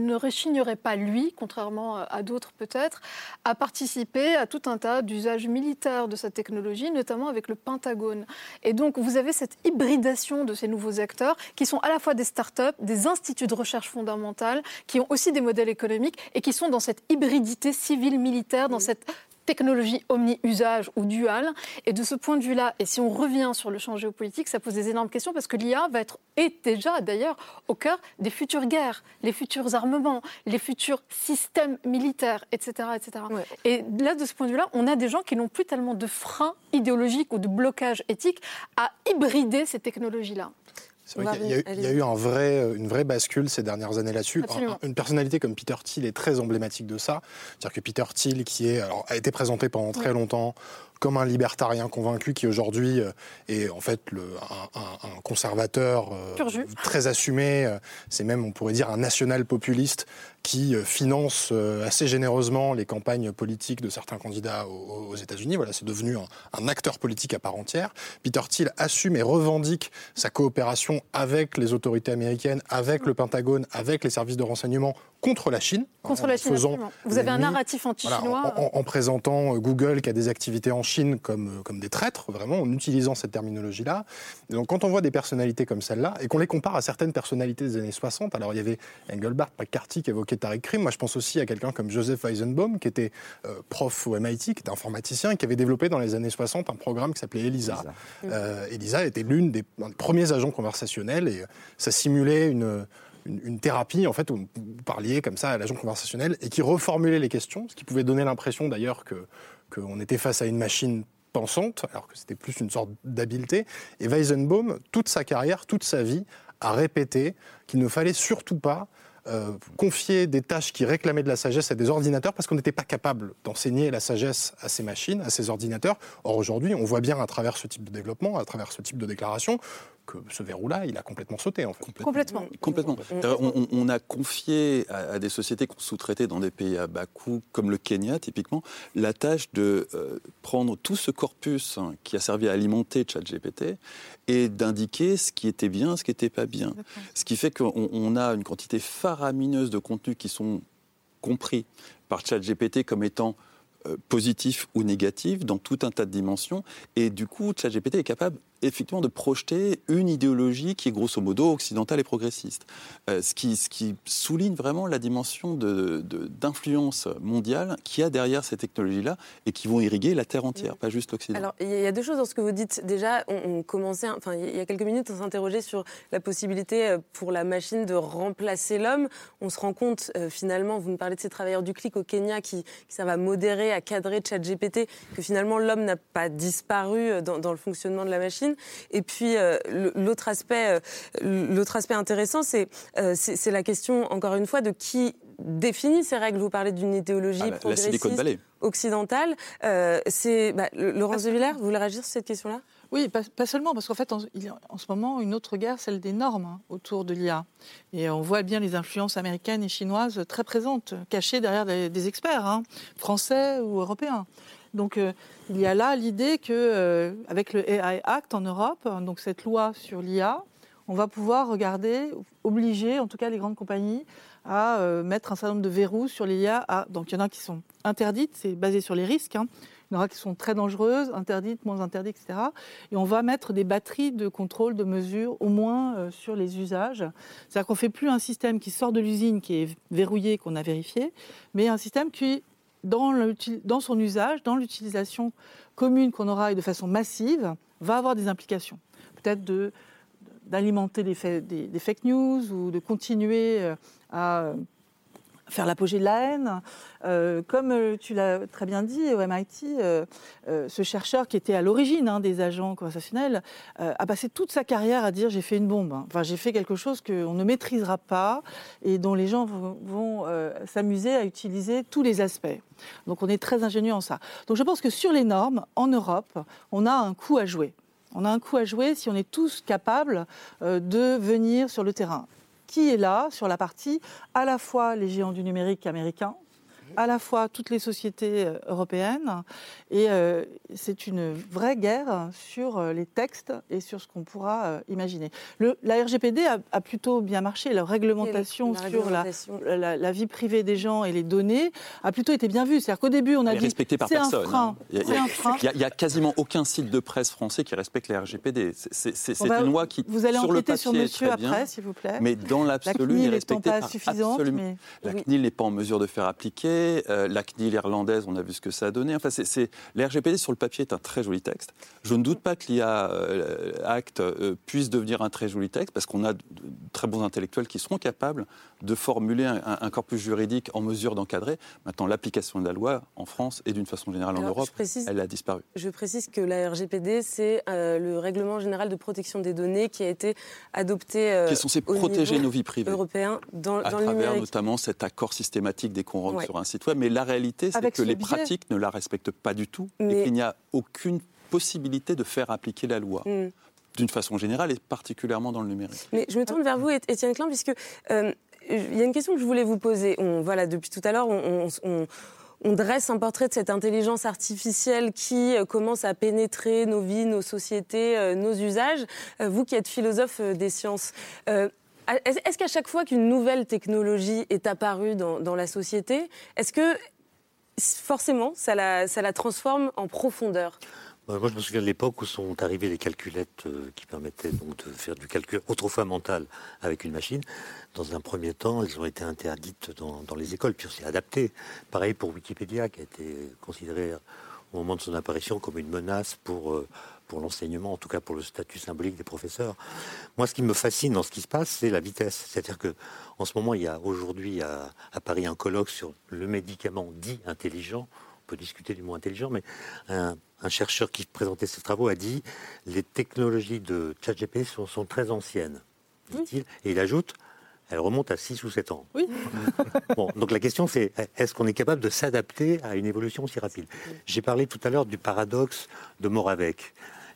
ne rechignerait pas, lui, contrairement à d'autres peut-être, à participer à tout un tas d'usages militaires de cette technologie, notamment avec le Pentagone. Et donc, vous avez cette hybridation de ces nouveaux acteurs qui sont à la fois des start-up, des instituts de recherche fondamentale, qui ont aussi des modèles économiques et qui sont dans cette hybridité civile-militaire, dans cette technologie omni-usage ou duale. Et de ce point de vue-là, et si on revient sur le champ géopolitique, ça pose des énormes questions, parce que l'IA est déjà d'ailleurs au cœur des futures guerres, les futurs armements, les futurs systèmes militaires, etc. etc. Ouais. Et là, de ce point de vue-là, on a des gens qui n'ont plus tellement de frein idéologique ou de blocage éthique à hybrider ces technologies-là. C'est vrai qu'il y a eu une vraie bascule ces dernières années là-dessus. Une personnalité comme Peter Thiel est très emblématique de ça. C'est-à-dire que Peter Thiel, a été présenté pendant très longtemps comme un libertarien convaincu, qui aujourd'hui est en fait un conservateur très assumé. C'est même, on pourrait dire, un national-populiste qui finance assez généreusement les campagnes politiques de certains candidats aux États-Unis. Voilà, c'est devenu un acteur politique à part entière. Peter Thiel assume et revendique sa coopération avec les autorités américaines, avec le Pentagone, avec les services de renseignement, contre la Chine. Vous avez un narratif anti-chinois. En présentant Google, qui a des activités en Chine, comme des traîtres, vraiment, en utilisant cette terminologie-là. Et donc, quand on voit des personnalités comme celle-là, et qu'on les compare à certaines personnalités des années 60, alors il y avait Engelbart, McCarthy qui évoquait Tariq Krim. Moi, je pense aussi à quelqu'un comme Joseph Weizenbaum, qui était prof au MIT, qui était informaticien, et qui avait développé dans les années 60 un programme qui s'appelait ELISA. ELISA était l'un des premiers agents conversationnels, et ça simulait une une thérapie, en fait, où vous parliez comme ça à l'agent conversationnel et qui reformulait les questions, ce qui pouvait donner l'impression d'ailleurs qu'on était face à une machine pensante, alors que c'était plus une sorte d'habileté. Et Weizenbaum, toute sa carrière, toute sa vie, a répété qu'il ne fallait surtout pas confier des tâches qui réclamaient de la sagesse à des ordinateurs parce qu'on n'était pas capable d'enseigner la sagesse à ces machines, à ces ordinateurs. Or, aujourd'hui, on voit bien à travers ce type de développement, à travers ce type de déclaration, que ce verrou-là, il a complètement sauté. En fait. Complètement. On a confié à des sociétés qu'on sous-traitait dans des pays à bas coût, comme le Kenya typiquement, la tâche de prendre tout ce corpus qui a servi à alimenter ChatGPT et d'indiquer ce qui était bien, ce qui n'était pas bien. Okay. Ce qui fait qu'on a une quantité faramineuse de contenus qui sont compris par ChatGPT comme étant positif ou négatif dans tout un tas de dimensions. Et du coup, ChatGPT est capable effectivement de projeter une idéologie qui est grosso modo occidentale et progressiste. Ce qui souligne vraiment la dimension d'influence mondiale qu'il y a derrière ces technologies-là et qui vont irriguer la Terre entière, pas juste l'Occident. Alors, il y a deux choses dans ce que vous dites. Déjà, on commençait, il y a quelques minutes, on s'interrogeait sur la possibilité pour la machine de remplacer l'homme. On se rend compte, finalement, vous me parlez de ces travailleurs du clic au Kenya qui servent à modérer, à cadrer ChatGPT, que finalement l'homme n'a pas disparu dans le fonctionnement de la machine. Et puis l'autre aspect intéressant, c'est la question, encore une fois, de qui définit ces règles. Vous parlez d'une idéologie progressiste occidentale. Laurence de Villers, vous voulez réagir sur cette question-là ? Oui, pas seulement, parce qu'en fait, il y a en ce moment une autre guerre, celle des normes autour de l'IA. Et on voit bien les influences américaines et chinoises très présentes, cachées derrière des experts, français ou européens. Donc il y a là l'idée qu'avec le AI Act en Europe, donc cette loi sur l'IA, on va pouvoir obliger en tout cas les grandes compagnies à mettre un certain nombre de verrous sur l'IA. Donc il y en a qui sont interdites, c'est basé sur les risques. Il y en aura qui sont très dangereuses, interdites, moins interdites, etc. Et on va mettre des batteries de contrôle, de mesure, au moins sur les usages. C'est-à-dire qu'on ne fait plus un système qui sort de l'usine, qui est verrouillé, qu'on a vérifié, mais un système qui, dans son usage, dans l'utilisation commune qu'on aura et de façon massive, va avoir des implications. Peut-être d'alimenter des fake news ou de continuer à faire l'apogée de la haine. Comme tu l'as très bien dit, au MIT, ce chercheur qui était à l'origine des agents conversationnels a passé toute sa carrière à dire « j'ai fait une bombe ». Enfin, j'ai fait quelque chose qu'on ne maîtrisera pas et dont les gens vont s'amuser à utiliser tous les aspects. Donc on est très ingénieux en ça. Donc je pense que sur les normes, en Europe, on a un coup à jouer. On a un coup à jouer si on est tous capables de venir sur le terrain. Qui est là sur la partie, à la fois les géants du numérique américains, à la fois toutes les sociétés européennes. Et c'est une vraie guerre sur les textes et sur ce qu'on pourra imaginer. La RGPD a plutôt bien marché. La réglementation sur la vie privée des gens et les données a plutôt été bien vue. C'est-à-dire qu'au début, on a dit respecté par personne. C'est un frein. Il n'y a quasiment aucun site de presse français qui respecte la RGPD. C'est une loi qui, sur le papier, vous allez enquêter sur monsieur après, s'il vous plaît. Mais dans l'absolu, n'est respectée pas suffisamment. La CNIL n'est pas en mesure de faire appliquer. La CNIL irlandaise, on a vu ce que ça a donné. Enfin, la RGPD sur le papier est un très joli texte. Je ne doute pas que l'IA Act puisse devenir un très joli texte parce qu'on a de très bons intellectuels qui seront capables de formuler un corpus juridique en mesure d'encadrer. Maintenant, l'application de la loi en France et d'une façon générale en Europe, elle a disparu. Je précise que la RGPD, c'est le règlement général de protection des données qui a été adopté qui est censé protéger nos vies privées européen dans le numérique, notamment cet accord systématique dès qu'on rentre sur un site web, mais la réalité, c'est que les pratiques ne la respectent pas du tout et qu'il n'y a aucune possibilité de faire appliquer la loi. D'une façon générale et particulièrement dans le numérique. Mais je me tourne vers vous, Étienne Klein, puisque il y a une question que je voulais vous poser. Depuis tout à l'heure, on dresse un portrait de cette intelligence artificielle qui commence à pénétrer nos vies, nos sociétés, nos usages. Vous qui êtes philosophe des sciences, est-ce qu'à chaque fois qu'une nouvelle technologie est apparue dans la société, est-ce que forcément ça la transforme en profondeur ? Moi, je me souviens de l'époque où sont arrivées les calculettes qui permettaient donc de faire du calcul autrefois mental avec une machine. Dans un premier temps, elles ont été interdites dans les écoles, puis on s'est adapté. Pareil pour Wikipédia, qui a été considérée au moment de son apparition comme une menace pour pour l'enseignement, en tout cas pour le statut symbolique des professeurs. Moi, ce qui me fascine dans ce qui se passe, c'est la vitesse. C'est-à-dire qu'en ce moment, il y a aujourd'hui à Paris un colloque sur le médicament dit intelligent. On peut discuter du mot intelligent, mais un chercheur qui présentait ses travaux a dit « Les technologies de ChatGPT sont très anciennes », dit-il, et il ajoute « Elles remontent à 6 ou 7 ans oui. ». Bon, donc la question c'est, est-ce qu'on est capable de s'adapter à une évolution aussi rapide ? J'ai parlé tout à l'heure du paradoxe de Moravec,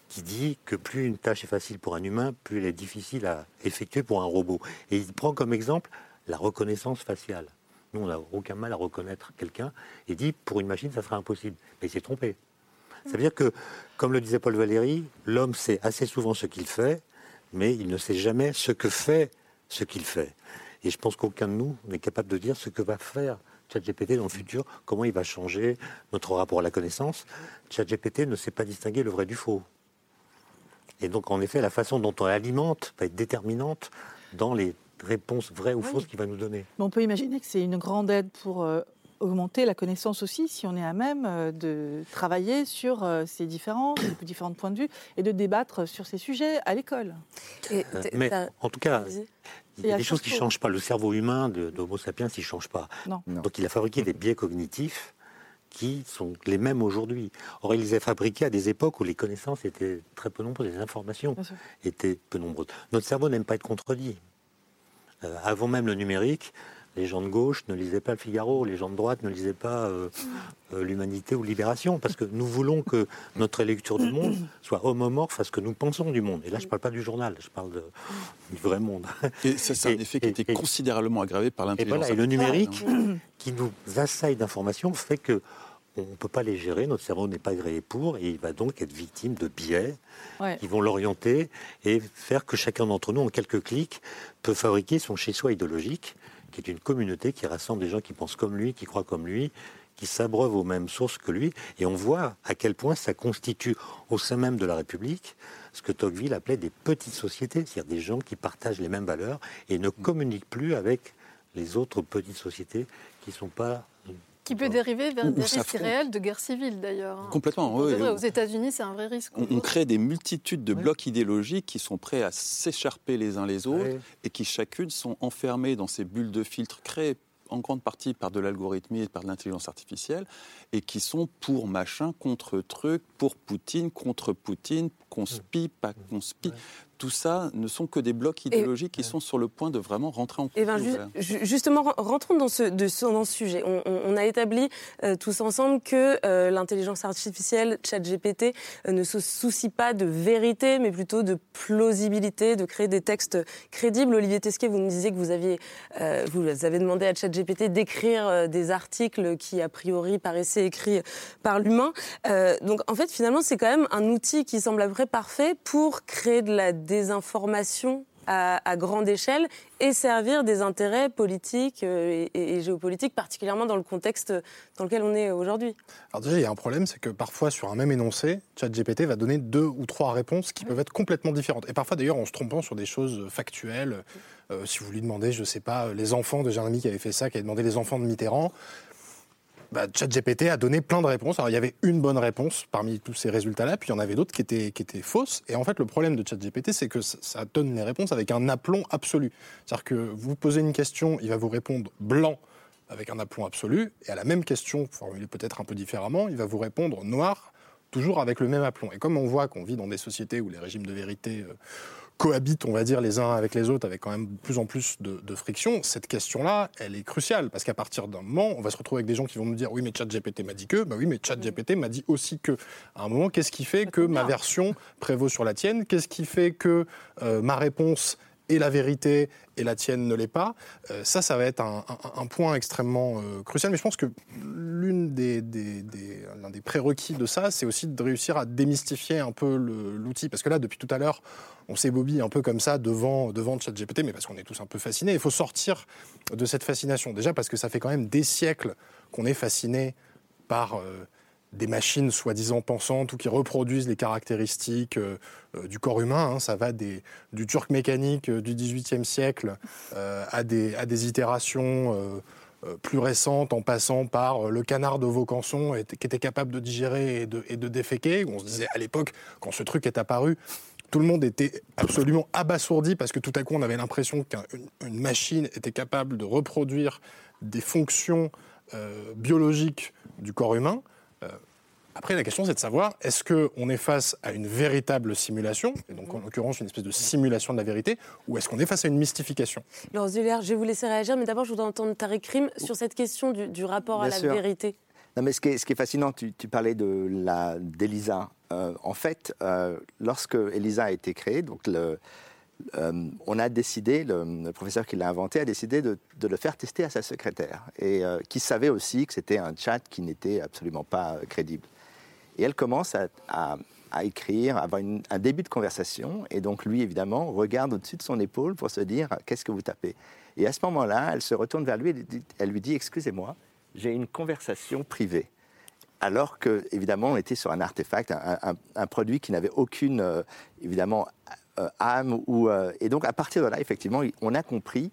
qui dit que plus une tâche est facile pour un humain, plus elle est difficile à effectuer pour un robot. Et il prend comme exemple la reconnaissance faciale. Nous, on n'a aucun mal à reconnaître quelqu'un et dit, pour une machine, ça sera impossible. Mais il s'est trompé. Ça veut dire que, comme le disait Paul Valéry, l'homme sait assez souvent ce qu'il fait, mais il ne sait jamais ce que fait ce qu'il fait. Et je pense qu'aucun de nous n'est capable de dire ce que va faire ChatGPT dans le futur, comment il va changer notre rapport à la connaissance. ChatGPT ne sait pas distinguer le vrai du faux. Et donc, en effet, la façon dont on l'alimente va être déterminante dans les réponse vraie ou fausse qu'il va nous donner. Mais on peut imaginer que c'est une grande aide pour augmenter la connaissance aussi, si on est à même de travailler sur ces différents points de vue et de débattre sur ces sujets à l'école. Mais en tout cas, il y a des choses qui ne changent pas. Le cerveau humain d'Homo sapiens, il ne change pas. Non. Donc il a fabriqué des biais cognitifs qui sont les mêmes aujourd'hui. Or, ils les ont fabriqués à des époques où les connaissances étaient très peu nombreuses, les informations étaient peu nombreuses. Notre cerveau n'aime pas être contredit. Avant même le numérique, les gens de gauche ne lisaient pas le Figaro, les gens de droite ne lisaient pas l'Humanité ou Libération, parce que nous voulons que notre lecture du monde soit homomorphe à ce que nous pensons du monde. Et là, je ne parle pas du journal, je parle du vrai monde. Et ça, c'est un effet qui a été considérablement aggravé par l'intelligence artificielle. Et le numérique qui nous assaille d'informations fait que on ne peut pas les gérer, notre cerveau n'est pas agréé pour, et il va donc être victime de biais qui vont l'orienter et faire que chacun d'entre nous, en quelques clics, peut fabriquer son chez-soi idéologique, qui est une communauté qui rassemble des gens qui pensent comme lui, qui croient comme lui, qui s'abreuvent aux mêmes sources que lui, et on voit à quel point ça constitue au sein même de la République ce que Tocqueville appelait des petites sociétés, c'est-à-dire des gens qui partagent les mêmes valeurs et ne communiquent plus avec les autres petites sociétés qui ne sont pas... Qui peut dériver vers des risques réels de guerre civile, d'ailleurs. Complètement, oui. Aux États-Unis, c'est un vrai risque. On crée des multitudes de blocs idéologiques qui sont prêts à s'écharper les uns les autres et qui, chacune, sont enfermées dans ces bulles de filtre créées en grande partie par de l'algorithmie et par de l'intelligence artificielle et qui sont pour machin, contre truc, pour Poutine, contre Poutine, conspi, pas conspi... Ouais. Tout ça ne sont que des blocs idéologiques qui sont sur le point de vraiment rentrer en conflit. Justement, rentrons dans ce sujet. On a établi tous ensemble que l'intelligence artificielle, ChatGPT, ne se soucie pas de vérité, mais plutôt de plausibilité, de créer des textes crédibles. Olivier Tesquet, vous me disiez que vous avez demandé à ChatGPT d'écrire des articles qui, a priori, paraissaient écrits par l'humain. Donc, en fait, finalement, c'est quand même un outil qui semble à peu près parfait pour créer de la désinformation à grande échelle et servir des intérêts politiques et géopolitiques, particulièrement dans le contexte dans lequel on est aujourd'hui. Alors déjà, il y a un problème, c'est que parfois, sur un même énoncé, ChatGPT va donner 2 ou 3 réponses qui peuvent être complètement différentes. Et parfois, d'ailleurs, en se trompant sur des choses factuelles. Si vous lui demandez, je ne sais pas, les enfants de Jérémy qui avait fait ça, qui avait demandé les enfants de Mitterrand... ChatGPT a donné plein de réponses. Alors, il y avait une bonne réponse parmi tous ces résultats-là, puis il y en avait d'autres qui étaient fausses. Et en fait, le problème de ChatGPT, c'est que ça donne les réponses avec un aplomb absolu. C'est-à-dire que vous posez une question, il va vous répondre blanc avec un aplomb absolu, et à la même question, formulée peut-être un peu différemment, il va vous répondre noir, toujours avec le même aplomb. Et comme on voit qu'on vit dans des sociétés où les régimes de vérité... cohabitent, on va dire, les uns avec les autres, avec quand même de plus en plus de friction, cette question-là, elle est cruciale, parce qu'à partir d'un moment, on va se retrouver avec des gens qui vont nous dire « oui, mais ChatGPT m'a dit que », bah oui, mais ChatGPT m'a dit aussi que. À un moment, qu'est-ce qui fait que ma version prévaut sur la tienne ? Qu'est-ce qui fait que ma réponse est la vérité et la tienne ne l'est pas ? Ça va être un point extrêmement crucial, mais je pense que l'un des prérequis de ça, c'est aussi de réussir à démystifier un peu l'outil, parce que là, depuis tout à l'heure, on s'ébobille un peu comme ça devant ChatGPT, mais parce qu'on est tous un peu fascinés. Il faut sortir de cette fascination. Déjà parce que ça fait quand même des siècles qu'on est fasciné par des machines soi-disant pensantes ou qui reproduisent les caractéristiques du corps humain. Ça va du turc mécanique du XVIIIe siècle à des itérations... plus récentes, en passant par le canard de Vaucanson, qui était capable de digérer et de déféquer. On se disait à l'époque, quand ce truc est apparu, tout le monde était absolument abasourdi, parce que tout à coup, on avait l'impression qu'une machine était capable de reproduire des fonctions biologiques du corps humain. Après, la question, c'est de savoir, est-ce qu'on est face à une véritable simulation, et donc en l'occurrence une espèce de simulation de la vérité, ou est-ce qu'on est face à une mystification ? Laurence Duller, je vais vous laisser réagir, mais d'abord, je voudrais entendre Tariq Krim sur cette question du rapport à la vérité. Non, mais ce qui est fascinant, tu parlais d'Elisa. En fait, lorsque Elisa a été créée, donc on a décidé, le professeur qui l'a inventé a décidé de le faire tester à sa secrétaire, et qui savait aussi que c'était un chat qui n'était absolument pas crédible. Et elle commence à écrire, à avoir un début de conversation, et donc lui, évidemment, regarde au-dessus de son épaule pour se dire « qu'est-ce que vous tapez ?» Et à ce moment-là, elle se retourne vers lui, elle lui dit « excusez-moi, j'ai une conversation privée ». Alors que, évidemment, on était sur un artefact, un produit qui n'avait aucune, évidemment, âme. Et donc, à partir de là, effectivement, on a compris.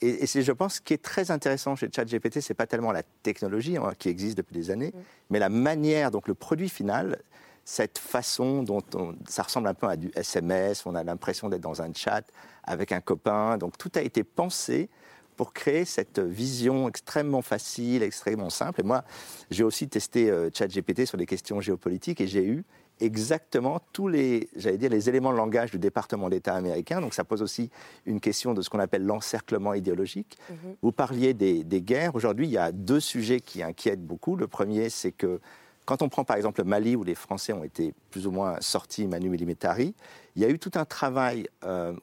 Et c'est, je pense, ce qui est très intéressant chez ChatGPT, c'est pas tellement la technologie qui existe depuis des années, mais la manière, donc le produit final, cette façon dont ça ressemble un peu à du SMS, on a l'impression d'être dans un chat avec un copain. Donc, tout a été pensé pour créer cette vision extrêmement facile, extrêmement simple. Et moi, j'ai aussi testé ChatGPT sur des questions géopolitiques, et j'ai eu exactement tous les éléments de langage du département d'État américain. Donc ça pose aussi une question de ce qu'on appelle l'encerclement idéologique. Mm-hmm. Vous parliez des guerres. Aujourd'hui, il y a deux sujets qui inquiètent beaucoup. Le premier, c'est que quand on prend par exemple le Mali, où les Français ont été plus ou moins sortis manu militari, il y a eu tout un travail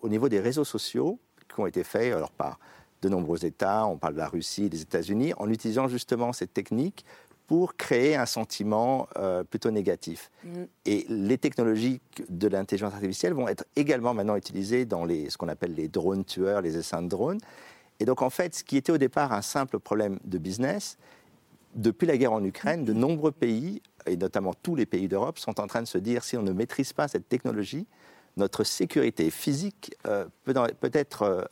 au niveau des réseaux sociaux qui ont été faits par de nombreux États, on parle de la Russie, des États-Unis, en utilisant justement cette technique pour créer un sentiment plutôt négatif. Mmh. Et les technologies de l'intelligence artificielle vont être également maintenant utilisées dans ce qu'on appelle les drones tueurs, les essais de drones. Et donc en fait, ce qui était au départ un simple problème de business, depuis la guerre en Ukraine, de nombreux pays, et notamment tous les pays d'Europe, sont en train de se dire, si on ne maîtrise pas cette technologie, notre sécurité physique peut être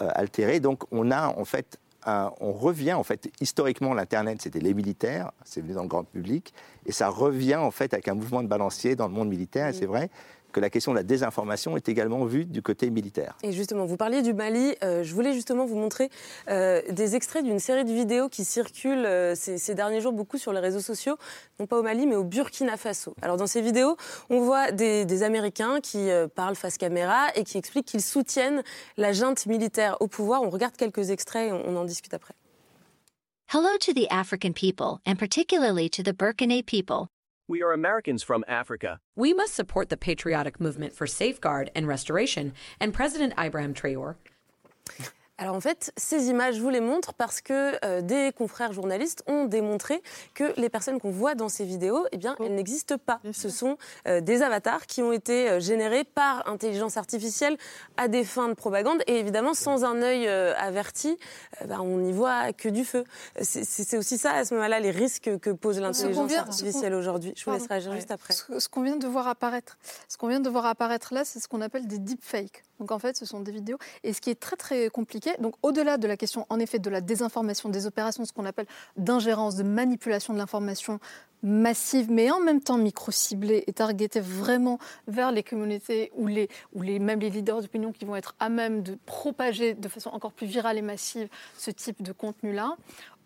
altérée. Donc on a en fait... on revient, en fait, historiquement, l'Internet, c'était les militaires, c'est venu dans le grand public, et ça revient, en fait, avec un mouvement de balancier dans le monde militaire, et c'est vrai que la question de la désinformation est également vue du côté militaire. Et justement, vous parliez du Mali, je voulais justement vous montrer des extraits d'une série de vidéos qui circulent ces derniers jours beaucoup sur les réseaux sociaux, non pas au Mali mais au Burkina Faso. Alors dans ces vidéos, on voit des Américains qui parlent face caméra et qui expliquent qu'ils soutiennent la junte militaire au pouvoir. On regarde quelques extraits et on en discute après. Hello to the African people and particularly to the Burkina people. We are Americans from Africa. We must support the patriotic movement for safeguard and restoration and President Ibrahim Traoré. Alors en fait, ces images, je vous les montre parce que des confrères journalistes ont démontré que les personnes qu'on voit dans ces vidéos, eh bien, elles n'existent pas. Ce sont des avatars qui ont été générés par intelligence artificielle à des fins de propagande. Et évidemment, sans un œil averti, on n'y voit que du feu. C'est aussi ça, à ce moment-là, les risques que pose l'intelligence artificielle aujourd'hui. Je vous laisse réagir juste après. Ce qu'on vient de voir apparaître là, c'est ce qu'on appelle des deepfakes. Donc en fait, ce sont des vidéos. Et ce qui est très très compliqué, donc au-delà de la question en effet de la désinformation, des opérations, ce qu'on appelle d'ingérence, de manipulation de l'information massive, mais en même temps micro-ciblée et targetée vraiment vers les communautés ou même les leaders d'opinion qui vont être à même de propager de façon encore plus virale et massive ce type de contenu-là.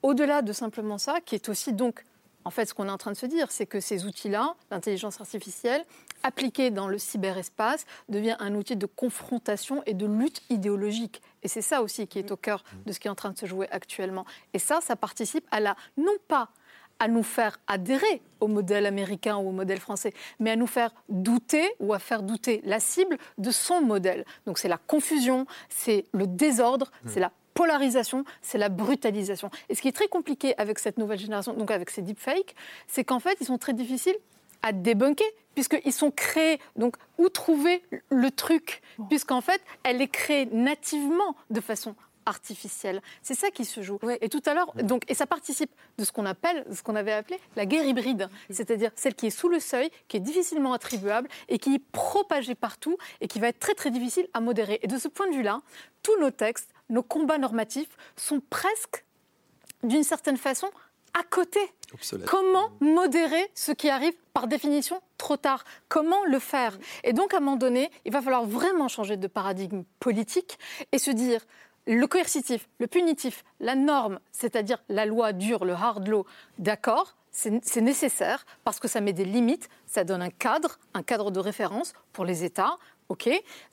Au-delà de simplement ça, qui est aussi donc... En fait, ce qu'on est en train de se dire, c'est que ces outils-là, l'intelligence artificielle, appliquée dans le cyberespace, devient un outil de confrontation et de lutte idéologique. Et c'est ça aussi qui est au cœur de ce qui est en train de se jouer actuellement. Et ça participe non pas à nous faire adhérer au modèle américain ou au modèle français, mais à nous faire douter ou à faire douter la cible de son modèle. Donc c'est la confusion, c'est le désordre, c'est la polarisation, c'est la brutalisation. Et ce qui est très compliqué avec cette nouvelle génération, donc avec ces deepfakes, c'est qu'en fait, ils sont très difficiles à débunker, puisqu'ils sont créés, donc où trouver le truc, puisqu'en fait, elle est créée nativement de façon artificielle. C'est ça qui se joue. Ouais. Et tout à l'heure, donc, et ça participe de ce qu'on avait appelé la guerre hybride, c'est-à-dire celle qui est sous le seuil, qui est difficilement attribuable et qui est propagée partout et qui va être très très difficile à modérer. Et de ce point de vue-là, tous nos textes, nos combats normatifs sont presque d'une certaine façon, à côté. Obsolète. Comment modérer ce qui arrive, par définition, trop tard? Comment le faire? Et donc, à un moment donné, il va falloir vraiment changer de paradigme politique et se dire... Le coercitif, le punitif, la norme, c'est-à-dire la loi dure, le hard law, d'accord, c'est nécessaire parce que ça met des limites, ça donne un cadre de référence pour les États. OK.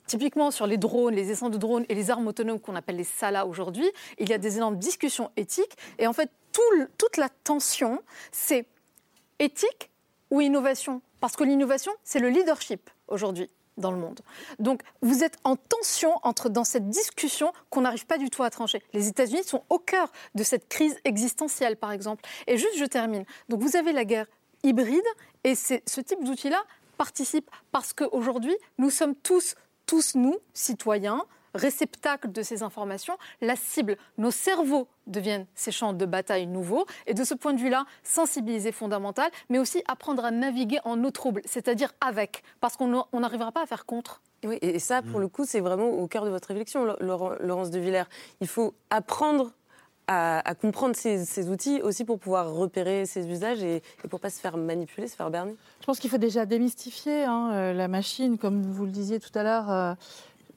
Typiquement, sur les drones, les essences de drones et les armes autonomes qu'on appelle les SALA aujourd'hui, il y a des énormes discussions éthiques. Et en fait, toute la tension, c'est éthique ou innovation? Parce que l'innovation, c'est le leadership aujourd'hui dans le monde. Donc, vous êtes en tension dans cette discussion qu'on n'arrive pas du tout à trancher. Les États-Unis sont au cœur de cette crise existentielle, par exemple. Et juste, je termine. Donc, vous avez la guerre hybride et ce type d'outil-là participe parce qu'aujourd'hui, nous sommes tous nous, citoyens, réceptacle de ces informations, la cible. Nos cerveaux deviennent ces champs de bataille nouveaux. Et de ce point de vue-là, sensibiliser fondamental, mais aussi apprendre à naviguer en eau trouble, c'est-à-dire avec, parce qu'on n'arrivera pas à faire contre. Oui, et ça, pour le coup, c'est vraiment au cœur de votre réflexion, Laurence de Villers. Il faut apprendre à comprendre ces outils aussi pour pouvoir repérer ces usages et pour ne pas se faire manipuler, se faire berner. Je pense qu'il faut déjà démystifier la machine, comme vous le disiez tout à l'heure.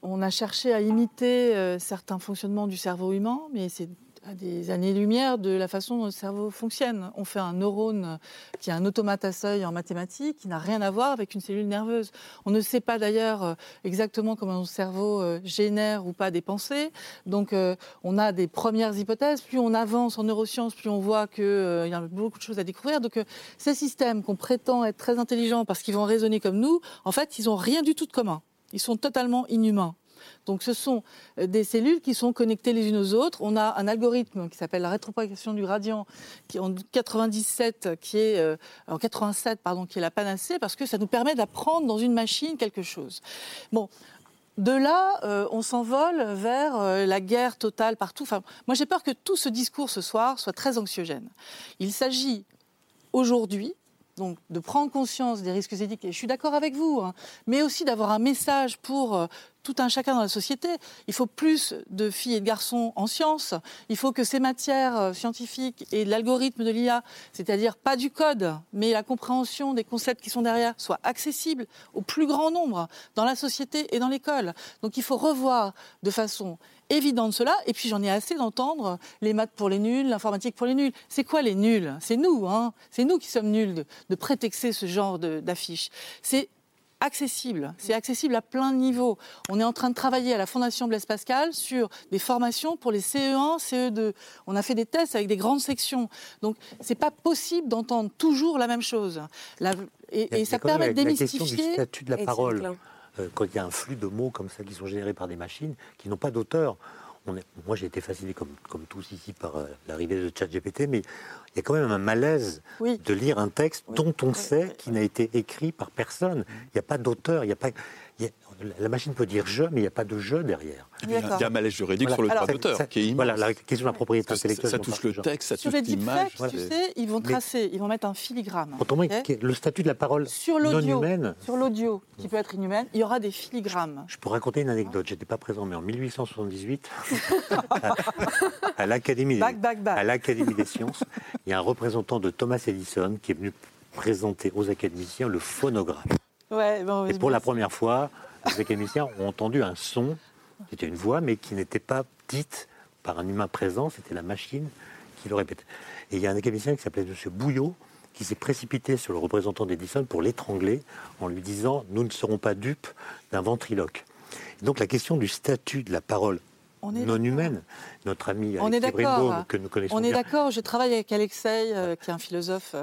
On a cherché à imiter certains fonctionnements du cerveau humain, mais c'est à des années-lumière de la façon dont le cerveau fonctionne. On fait un neurone qui a un automate à seuil en mathématiques, qui n'a rien à voir avec une cellule nerveuse. On ne sait pas d'ailleurs exactement comment le cerveau génère ou pas des pensées. Donc on a des premières hypothèses. Plus on avance en neurosciences, plus on voit qu'il y a beaucoup de choses à découvrir. Donc ces systèmes qu'on prétend être très intelligents parce qu'ils vont raisonner comme nous, en fait, ils n'ont rien du tout de commun. Ils sont totalement inhumains. Donc ce sont des cellules qui sont connectées les unes aux autres. On a un algorithme qui s'appelle la rétropropagation du gradient en 87 qui est la panacée parce que ça nous permet d'apprendre dans une machine quelque chose. Bon. De là, on s'envole vers la guerre totale partout. Enfin, moi j'ai peur que tout ce discours ce soir soit très anxiogène. Il s'agit aujourd'hui donc de prendre conscience des risques éthiques, et je suis d'accord avec vous, mais aussi d'avoir un message pour tout un chacun dans la société. Il faut plus de filles et de garçons en sciences, il faut que ces matières scientifiques et l'algorithme de l'IA, c'est-à-dire pas du code, mais la compréhension des concepts qui sont derrière, soient accessibles au plus grand nombre dans la société et dans l'école. Donc il faut revoir de façon évidente cela, et puis j'en ai assez d'entendre les maths pour les nuls, l'informatique pour les nuls. C'est quoi les nuls ? C'est nous, c'est nous qui sommes nuls de prétexter ce genre d'affiches. C'est accessible à plein de niveaux. On est en train de travailler à la Fondation Blaise Pascal sur des formations pour les CE1, CE2. On a fait des tests avec des grandes sections. Donc, c'est pas possible d'entendre toujours la même chose. Et ça permet de démystifier... La question du statut de la parole, quand il y a un flux de mots comme ça qui sont générés par des machines, qui n'ont pas d'auteur. Moi, j'ai été fasciné, comme tous ici, par l'arrivée de ChatGPT, mais il y a quand même un malaise de lire un texte dont on sait qu'il n'a été écrit par personne. Il n'y a pas d'auteur, la machine peut dire « je », mais il n'y a pas de « je » derrière. Il y a un malaise juridique sur le droit d'auteur qui est immense. Voilà, la question de la propriété intellectuelle. Ça touche le texte, ça touche l'image. Sur les deepfakes, ils vont tracer, ils vont mettre un filigrame. Le statut de la parole non humaine... Sur l'audio, qui peut être inhumaine, il y aura des filigrammes. Je peux raconter une anecdote, je n'étais pas présent, mais en 1878, à l'Académie des sciences, il y a un représentant de Thomas Edison qui est venu présenter aux académiciens le phonographe. Et pour la première fois, les académiciens ont entendu un son, qui était une voix, mais qui n'était pas dite par un humain présent, c'était la machine qui le répétait. Et il y a un académicien qui s'appelait M. Bouillot, qui s'est précipité sur le représentant d'Edison pour l'étrangler en lui disant « nous ne serons pas dupes d'un ventriloque ». Donc la question du statut de la parole non humaine, notre ami Alexis Brimbaud, que nous connaissons bien. On est d'accord, je travaille avec Alexei, qui est un philosophe,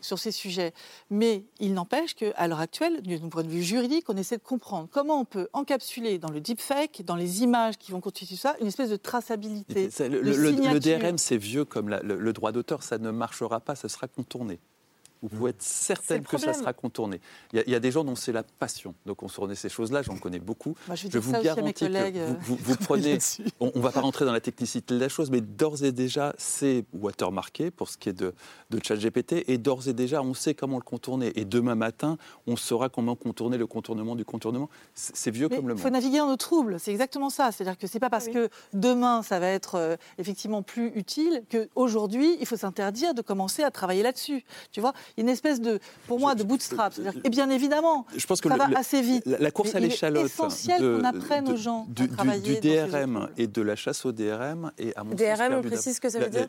sur ces sujets. Mais il n'empêche qu'à l'heure actuelle, d'un point de vue juridique, on essaie de comprendre comment on peut encapsuler dans le deepfake, dans les images qui vont constituer ça, une espèce de traçabilité, le DRM, c'est vieux comme le droit d'auteur, ça ne marchera pas, ça sera contourné. vous pouvez être certaine que ça sera contourné. Il y a des gens dont c'est la passion de contourner ces choses-là, j'en connais beaucoup. Moi, je vous garantis que vous prenez... on ne va pas rentrer dans la technicité de la chose, mais d'ores et déjà, c'est watermarké pour ce qui est de ChatGPT, et d'ores et déjà, on sait comment le contourner. Et demain matin, on saura comment contourner le contournement du contournement. C'est vieux comme le monde. Il faut naviguer dans le trouble, c'est exactement ça. C'est-à-dire que ce n'est pas parce que demain, ça va être effectivement plus utile qu'aujourd'hui, il faut s'interdire de commencer à travailler là-dessus. Tu vois, une espèce de, pour moi, de bootstrap. C'est-à-dire, et bien évidemment, je pense que ça va assez vite. La course à l'échalote, il est essentiel qu'on apprenne aux gens à travailler du DRM et de la chasse au DRM. Et à mon DRM, on précise que ça veut dire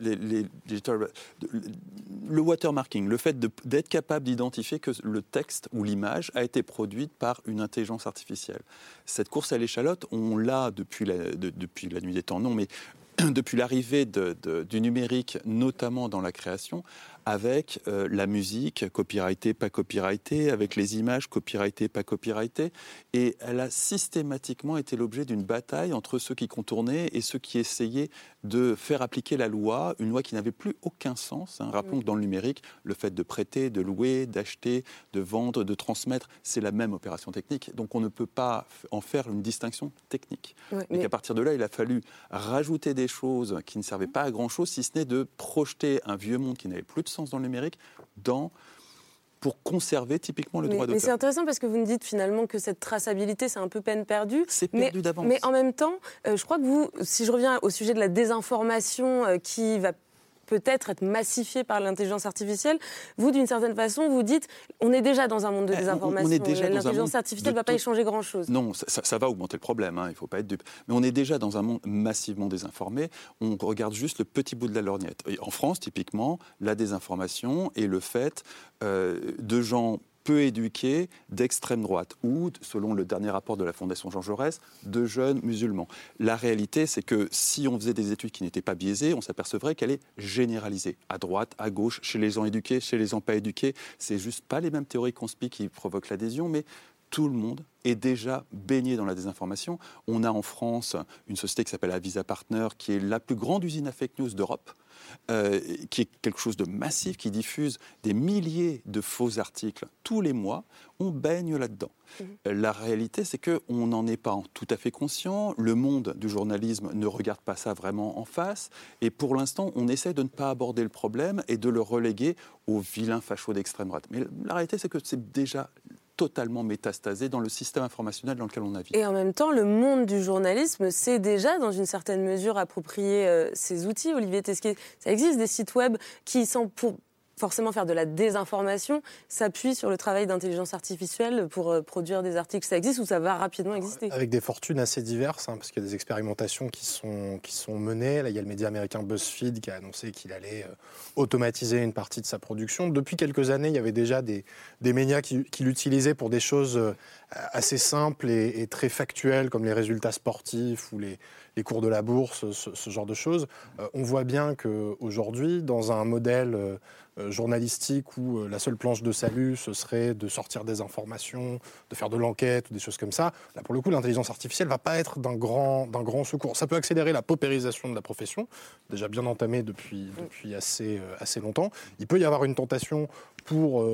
le watermarking, le fait d'être capable d'identifier que le texte ou l'image a été produite par une intelligence artificielle. Cette course à l'échalote, on l'a depuis la nuit des temps, non, mais depuis l'arrivée du numérique, notamment dans la création, avec la musique, copyrightée, pas copyrightée, avec les images, copyrightées, pas copyrightées. Et elle a systématiquement été l'objet d'une bataille entre ceux qui contournaient et ceux qui essayaient de faire appliquer la loi, une loi qui n'avait plus aucun sens. Hein. Rappelons que dans le numérique, le fait de prêter, de louer, d'acheter, de vendre, de transmettre, c'est la même opération technique. Donc on ne peut pas en faire une distinction technique. Oui, mais à partir de là, il a fallu rajouter des choses qui ne servaient pas à grand-chose, si ce n'est de projeter un vieux monde qui n'avait plus de sens dans le numérique, pour conserver typiquement le droit d'auteur. Mais c'est intéressant parce que vous nous dites finalement que cette traçabilité, c'est un peu peine perdue. C'est perdu d'avance. Mais en même temps, je crois que si je reviens au sujet de la désinformation qui va peut-être être massifié par l'intelligence artificielle. Vous, d'une certaine façon, vous dites, on est déjà dans un monde de désinformation. L'intelligence artificielle ne va pas y changer grand-chose. Non, ça va augmenter le problème, hein, il ne faut pas être dupe. Mais on est déjà dans un monde massivement désinformé. On regarde juste le petit bout de la lorgnette. Et en France, typiquement, la désinformation est le fait de gens peu éduqués d'extrême droite ou, selon le dernier rapport de la Fondation Jean Jaurès, de jeunes musulmans. La réalité, c'est que si on faisait des études qui n'étaient pas biaisées, on s'apercevrait qu'elle est généralisée, à droite, à gauche, chez les gens éduqués, chez les gens pas éduqués. C'est juste pas les mêmes théories conspi qui provoquent l'adhésion, mais tout le monde est déjà baigné dans la désinformation. On a en France une société qui s'appelle Avisa Partner, qui est la plus grande usine à fake news d'Europe, qui est quelque chose de massif, qui diffuse des milliers de faux articles tous les mois. On baigne là-dedans. La réalité, c'est qu'on n'en est pas tout à fait conscient. Le monde du journalisme ne regarde pas ça vraiment en face. Et pour l'instant, on essaie de ne pas aborder le problème et de le reléguer aux vilains fachos d'extrême droite. Mais la réalité, c'est que c'est déjà totalement métastasé dans le système informationnel dans lequel on navigue. Et en même temps, le monde du journalisme s'est déjà, dans une certaine mesure, approprié ces outils. Olivier Tesquet, ça existe des sites web qui, sans forcément faire de la désinformation, s'appuient sur le travail d'intelligence artificielle pour produire des articles. Ça existe ou ça va rapidement exister ? Avec des fortunes assez diverses, hein, parce qu'il y a des expérimentations qui sont menées. Là, il y a le média américain BuzzFeed qui a annoncé qu'il allait automatiser une partie de sa production. Depuis quelques années, il y avait déjà des médias qui l'utilisaient pour des choses assez simples et très factuelles, comme les résultats sportifs ou les cours de la bourse, ce genre de choses. On voit bien qu'aujourd'hui, dans un modèle journalistique où la seule planche de salut, ce serait de sortir des informations, de faire de l'enquête, ou des choses comme ça, là, pour le coup, l'intelligence artificielle ne va pas être d'un grand secours. Ça peut accélérer la paupérisation de la profession, déjà bien entamée depuis assez longtemps. Il peut y avoir une tentation pour,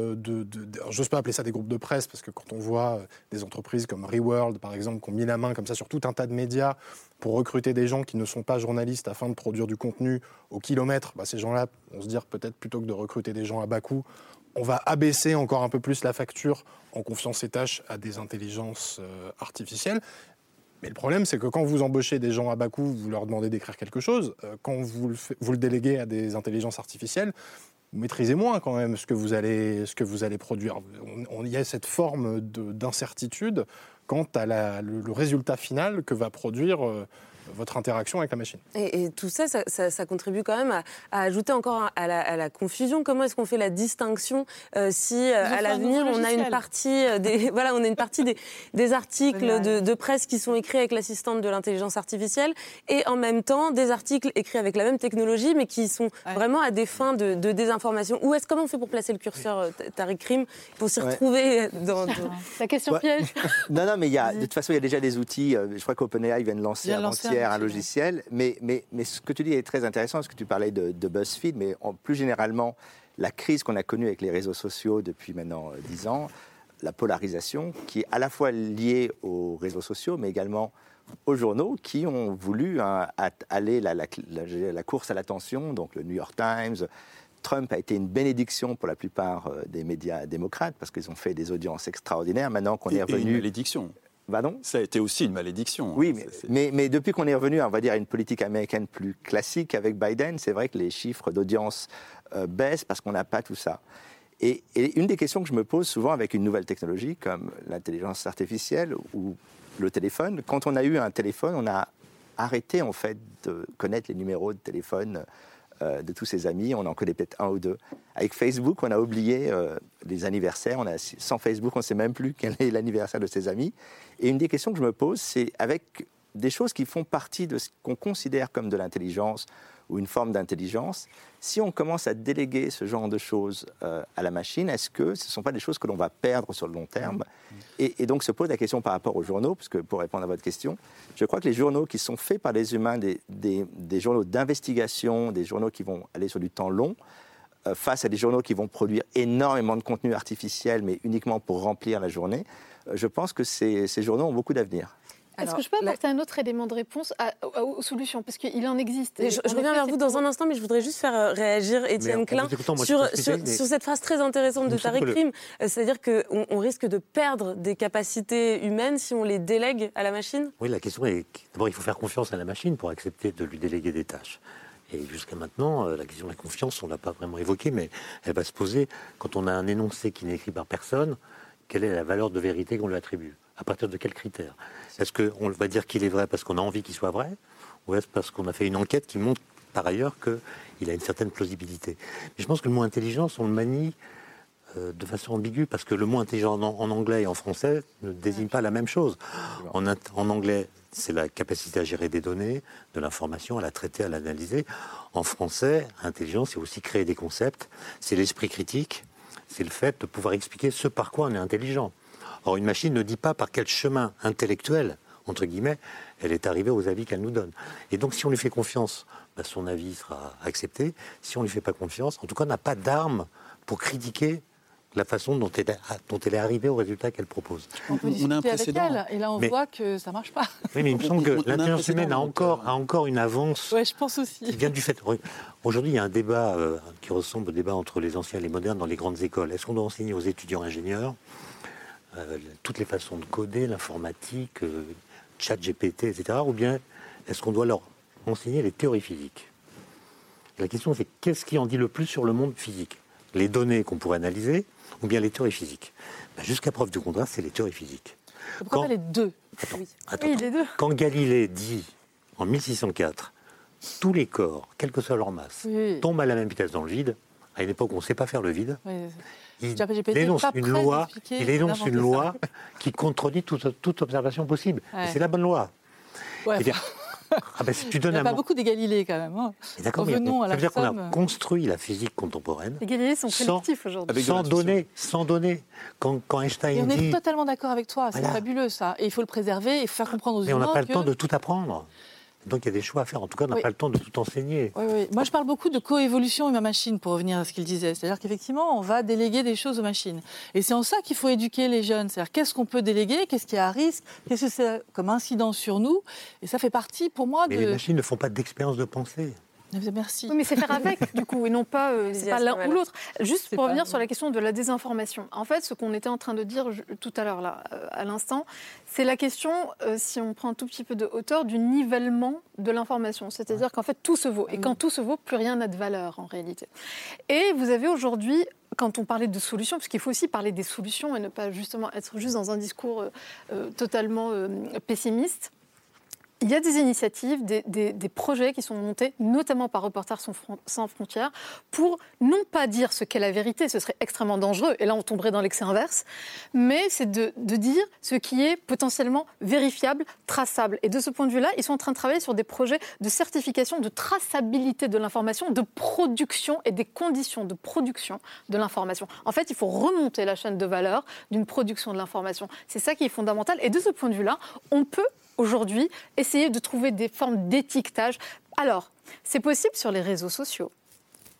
j'ose pas appeler ça des groupes de presse, parce que quand on voit des entreprises comme Reworld, par exemple, qui ont mis la main comme ça sur tout un tas de médias pour recruter des gens qui ne sont pas journalistes afin de produire du contenu au kilomètre, ces gens-là vont se dire peut-être plutôt que de recruter des gens à bas coût, on va abaisser encore un peu plus la facture en confiant ces tâches à des intelligences artificielles. Mais le problème, c'est que quand vous embauchez des gens à bas coût, vous leur demandez d'écrire quelque chose. Quand vous le déléguez à des intelligences artificielles, vous maîtrisez moins quand même ce que vous allez produire. Il y a cette forme d'incertitude quant à le résultat final que va produire votre interaction avec la machine. Et tout ça contribue quand même à ajouter encore à la confusion. Comment est-ce qu'on fait la distinction si à l'avenir on a une partie des articles de presse qui sont écrits avec l'assistante de l'intelligence artificielle et en même temps des articles écrits avec la même technologie mais qui sont vraiment à des fins de désinformation. Comment on fait pour placer le curseur, Tariq Krim, pour s'y retrouver dans ta question piège? Non, mais de toute façon il y a déjà des outils. Je crois qu'OpenAI vient de lancer un logiciel, mais ce que tu dis est très intéressant, parce que tu parlais de BuzzFeed, mais plus généralement, la crise qu'on a connue avec les réseaux sociaux depuis maintenant 10 ans, la polarisation qui est à la fois liée aux réseaux sociaux mais également aux journaux qui ont voulu aller la course à l'attention, donc le New York Times. Trump a été une bénédiction pour la plupart des médias démocrates parce qu'ils ont fait des audiences extraordinaires. Maintenant qu'on est revenu... une malédiction. Pardon ? Ça a été aussi une malédiction. Oui, mais depuis qu'on est revenu, on va dire, à une politique américaine plus classique avec Biden, c'est vrai que les chiffres d'audience baissent parce qu'on n'a pas tout ça. Et une des questions que je me pose souvent avec une nouvelle technologie comme l'intelligence artificielle ou le téléphone, quand on a eu un téléphone, on a arrêté en fait de connaître les numéros de téléphone de tous ses amis, on en connaît peut-être un ou deux. Avec Facebook, on a oublié les anniversaires. Sans Facebook, on ne sait même plus quel est l'anniversaire de ses amis. Et une des questions que je me pose, c'est avec des choses qui font partie de ce qu'on considère comme de l'intelligence ou une forme d'intelligence, si on commence à déléguer ce genre de choses à la machine, est-ce que ce ne sont pas des choses que l'on va perdre sur le long terme ? Et donc se pose la question par rapport aux journaux, parce que pour répondre à votre question, je crois que les journaux qui sont faits par les humains, des journaux d'investigation, des journaux qui vont aller sur du temps long, face à des journaux qui vont produire énormément de contenu artificiel, mais uniquement pour remplir la journée, je pense que ces journaux ont beaucoup d'avenir. Alors, est-ce que je peux apporter un autre élément de réponse aux solutions ? Parce qu'il en existe. Je reviens vers vous dans un instant, mais je voudrais juste faire réagir Étienne Klein sur cette phrase très intéressante de Tariq Krim. C'est-à-dire qu'on risque de perdre des capacités humaines si on les délègue à la machine ? Oui, la question est... D'abord, il faut faire confiance à la machine pour accepter de lui déléguer des tâches. Et jusqu'à maintenant, la question de la confiance, on ne l'a pas vraiment évoquée, mais elle va se poser quand on a un énoncé qui n'est écrit par personne, quelle est la valeur de vérité qu'on lui attribue ? À partir de quels critères ? Est-ce qu'on va dire qu'il est vrai parce qu'on a envie qu'il soit vrai ? Ou est-ce parce qu'on a fait une enquête qui montre par ailleurs qu'il a une certaine plausibilité ? Mais je pense que le mot « intelligence », on le manie de façon ambiguë, parce que le mot « intelligence » en anglais et en français ne désigne pas la même chose. En anglais, c'est la capacité à gérer des données, de l'information, à la traiter, à l'analyser. En français, « intelligence », c'est aussi créer des concepts, c'est l'esprit critique, c'est le fait de pouvoir expliquer ce par quoi on est intelligent. Or, une machine ne dit pas par quel chemin intellectuel, entre guillemets, elle est arrivée aux avis qu'elle nous donne. Et donc, si on lui fait confiance, son avis sera accepté. Si on ne lui fait pas confiance, en tout cas, on n'a pas d'arme pour critiquer la façon dont elle est arrivée au résultat qu'elle propose. On a un précédent. Avec elle, et là, on voit que ça ne marche pas. Oui, mais il me semble que l'intelligence humaine a encore une avance. Oui, je pense aussi. Qui vient du fait. Aujourd'hui, il y a un débat qui ressemble au débat entre les anciens et les modernes dans les grandes écoles. Est-ce qu'on doit enseigner aux étudiants ingénieurs toutes les façons de coder, l'informatique, chat GPT, etc. Ou bien, est-ce qu'on doit leur enseigner les théories physiques ? La question, c'est qu'est-ce qui en dit le plus sur le monde physique ? Les données qu'on pourrait analyser, ou bien les théories physiques ? Jusqu'à preuve du contraire, c'est les théories physiques. Pourquoi pas les deux ? Attends. Les deux. Quand Galilée dit, en 1604, tous les corps, quelle que soit leur masse, tombent à la même vitesse dans le vide, à une époque où on ne sait pas faire le vide... Oui. Il énonce une loi qui contredit toute observation possible. Ouais. Et c'est la bonne loi. Ouais, il n'y a pas beaucoup des Galilées, quand même. Hein. D'accord, ça veut dire qu'on a construit la physique contemporaine. Les Galilées sont primitifs aujourd'hui. Sans données. Quand Einstein dit... On est totalement d'accord avec toi, c'est fabuleux, ça. Et il faut le préserver, il faut faire comprendre aux gens. Mais on n'a pas le temps de tout apprendre. Donc il y a des choix à faire. En tout cas, on n'a pas le temps de tout enseigner. Oui. Moi, je parle beaucoup de coévolution humain-machine, pour revenir à ce qu'il disait. C'est-à-dire qu'effectivement, on va déléguer des choses aux machines. Et c'est en ça qu'il faut éduquer les jeunes. C'est-à-dire qu'est-ce qu'on peut déléguer, qu'est-ce qu'il y a à risque, qu'est-ce que c'est comme incident sur nous. Et ça fait partie, pour moi, Mais les machines ne font pas d'expérience de pensée. Merci. Oui, mais c'est faire avec, du coup, et non pas, c'est pas l'un ou l'autre. Juste pour revenir sur la question de la désinformation. En fait, ce qu'on était en train de dire tout à l'heure, là, à l'instant, c'est la question, si on prend un tout petit peu de hauteur, du nivellement de l'information. C'est-à-dire qu'en fait, tout se vaut. Et quand tout se vaut, plus rien n'a de valeur, en réalité. Et vous avez aujourd'hui... Quand on parlait de solutions, parce qu'il faut aussi parler des solutions et ne pas justement être juste dans un discours totalement pessimiste, il y a des initiatives, des projets qui sont montés, notamment par Reporters sans frontières, pour non pas dire ce qu'est la vérité, ce serait extrêmement dangereux, et là on tomberait dans l'excès inverse, mais c'est de dire ce qui est potentiellement vérifiable, traçable. Et de ce point de vue-là, ils sont en train de travailler sur des projets de certification, de traçabilité de l'information, de production et des conditions de production de l'information. En fait, il faut remonter la chaîne de valeur d'une production de l'information. C'est ça qui est fondamental. Et de ce point de vue-là, on peut aujourd'hui essayer de trouver des formes d'étiquetage. Alors, c'est possible sur les réseaux sociaux.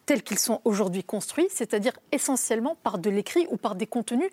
tels qu'ils sont aujourd'hui construits, c'est-à-dire essentiellement par de l'écrit ou par des contenus,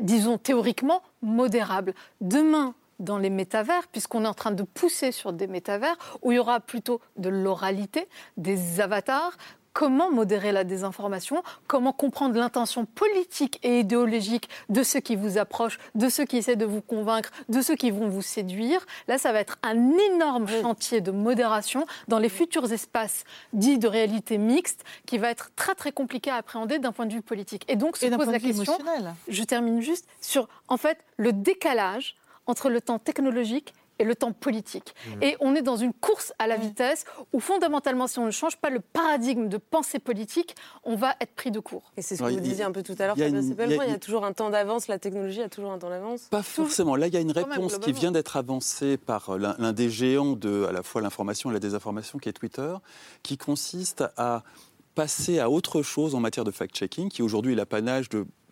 disons théoriquement, modérables. Demain, dans les métavers, puisqu'on est en train de pousser sur des métavers, où il y aura plutôt de l'oralité, des avatars, comment modérer la désinformation, comment comprendre l'intention politique et idéologique de ceux qui vous approchent, de ceux qui essaient de vous convaincre, de ceux qui vont vous séduire. Là, ça va être un énorme chantier de modération dans les futurs espaces dits de réalité mixte qui va être très, très compliqué à appréhender d'un point de vue politique. Et donc, se pose la question, je termine juste, sur en fait le décalage entre le temps technologique et le temps politique. Et on est dans une course à la vitesse où fondamentalement, si on ne change pas le paradigme de pensée politique, on va être pris de court. Et c'est ce que vous disiez un peu tout à l'heure, il y a toujours un temps d'avance, la technologie a toujours un temps d'avance. Pas forcément. Là, il y a une réponse qui vient d'être avancée par l'un des géants de à la fois l'information et la désinformation, qui est Twitter, qui consiste à passer à autre chose en matière de fact-checking, qui aujourd'hui est l'apanage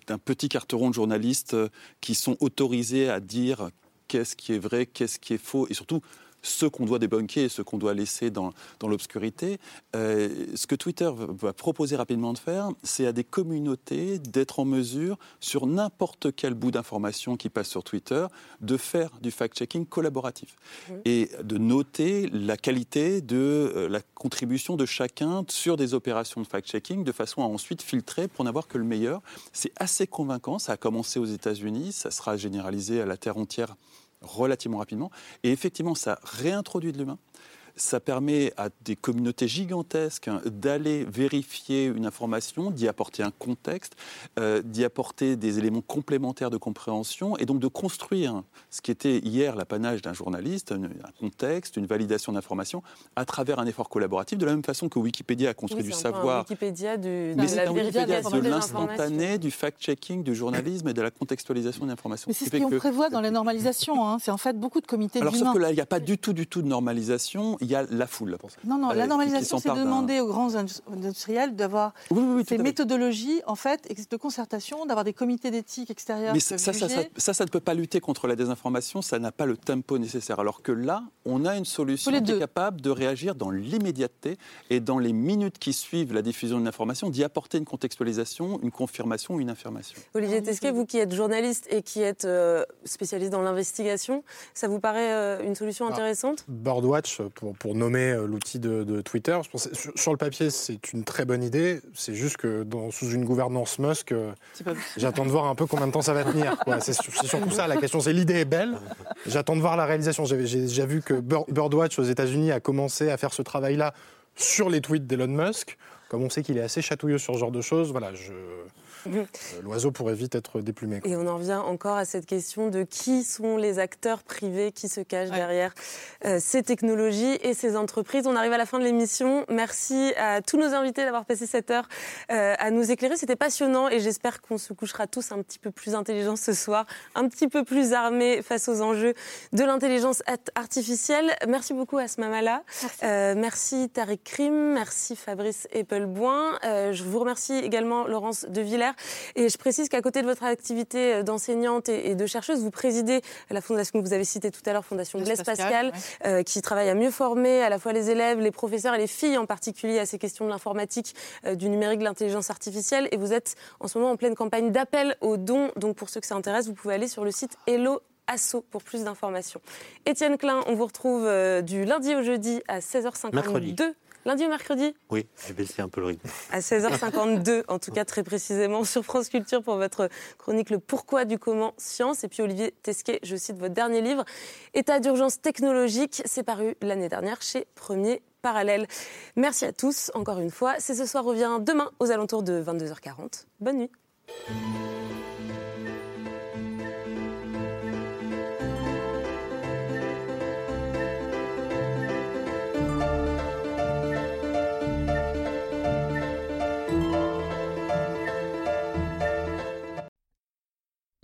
d'un petit carteron de journalistes qui sont autorisés à dire qu'est-ce qui est vrai, qu'est-ce qui est faux, et surtout ce qu'on doit débunker et ce qu'on doit laisser dans l'obscurité. Ce que Twitter va proposer rapidement de faire, c'est à des communautés d'être en mesure, sur n'importe quel bout d'information qui passe sur Twitter, de faire du fact-checking collaboratif et de noter la qualité de la contribution de chacun sur des opérations de fact-checking, de façon à ensuite filtrer pour n'avoir que le meilleur. C'est assez convaincant, ça a commencé aux États-Unis, ça sera généralisé à la Terre entière relativement rapidement. Et effectivement, ça réintroduit de l'humain. Ça permet à des communautés gigantesques d'aller vérifier une information, d'y apporter un contexte, d'y apporter des éléments complémentaires de compréhension, et donc de construire ce qui était hier l'apanage d'un journaliste, un contexte, une validation d'informations, à travers un effort collaboratif, de la même façon que Wikipédia a construit du savoir. Mais c'est un Wikipédia de l'instantané, du fact-checking, du journalisme et de la contextualisation d'informations. Mais c'est ce qu'on prévoit dans la normalisation, c'est en fait beaucoup de comités d'humains. Alors sauf que là, il n'y a pas du tout de normalisation. Il y a la foule. La normalisation, c'est demander aux grands industriels d'avoir ces méthodologies, en fait, de concertation, d'avoir des comités d'éthique extérieurs. Mais ça ne peut pas lutter contre la désinformation, ça n'a pas le tempo nécessaire. Alors que là, on a une solution qui est capable de réagir dans l'immédiateté et dans les minutes qui suivent la diffusion d'une information, d'y apporter une contextualisation, une confirmation, une affirmation. Olivier Tesquet, vous qui êtes journaliste et qui êtes spécialiste dans l'investigation, ça vous paraît une solution intéressante ? Birdwatch, pour nommer l'outil de Twitter, je pense que sur le papier, c'est une très bonne idée. C'est juste que sous une gouvernance Musk, j'attends de voir un peu combien de temps ça va tenir. Quoi. C'est surtout ça la question. C'est l'idée est belle. J'attends de voir la réalisation. J'ai déjà vu que Birdwatch aux États-Unis a commencé à faire ce travail-là sur les tweets d'Elon Musk. Comme on sait qu'il est assez chatouilleux sur ce genre de choses, voilà, l'oiseau pourrait vite être déplumé. Quoi. Et on en revient encore à cette question de qui sont les acteurs privés qui se cachent derrière ces technologies et ces entreprises. On arrive à la fin de l'émission. Merci à tous nos invités d'avoir passé cette heure à nous éclairer. C'était passionnant et j'espère qu'on se couchera tous un petit peu plus intelligents ce soir, un petit peu plus armés face aux enjeux de l'intelligence artificielle. Merci beaucoup Asma Mala. Merci Tariq Krim. Merci Fabrice Eppel. Je vous remercie également Laurence de Villers et je précise qu'à côté de votre activité d'enseignante et de chercheuse, vous présidez la fondation que vous avez citée tout à l'heure, Fondation Blaise Pascal, qui travaille à mieux former à la fois les élèves, les professeurs et les filles en particulier à ces questions de l'informatique, du numérique, de l'intelligence artificielle, et vous êtes en ce moment en pleine campagne d'appel aux dons, donc pour ceux que ça intéresse, vous pouvez aller sur le site Hello Asso pour plus d'informations. Étienne Klein, on vous retrouve du lundi au jeudi à 16h52. Mercredi. Lundi ou mercredi ? Oui, j'ai baissé un peu le rythme. À 16h52, en tout cas très précisément, sur France Culture pour votre chronique « Le pourquoi du comment science ». Et puis Olivier Tesquet, je cite votre dernier livre « État d'urgence technologique ». C'est paru l'année dernière chez Premier Parallèle. Merci à tous, encore une fois. C'est ce soir, revient demain aux alentours de 22h40. Bonne nuit.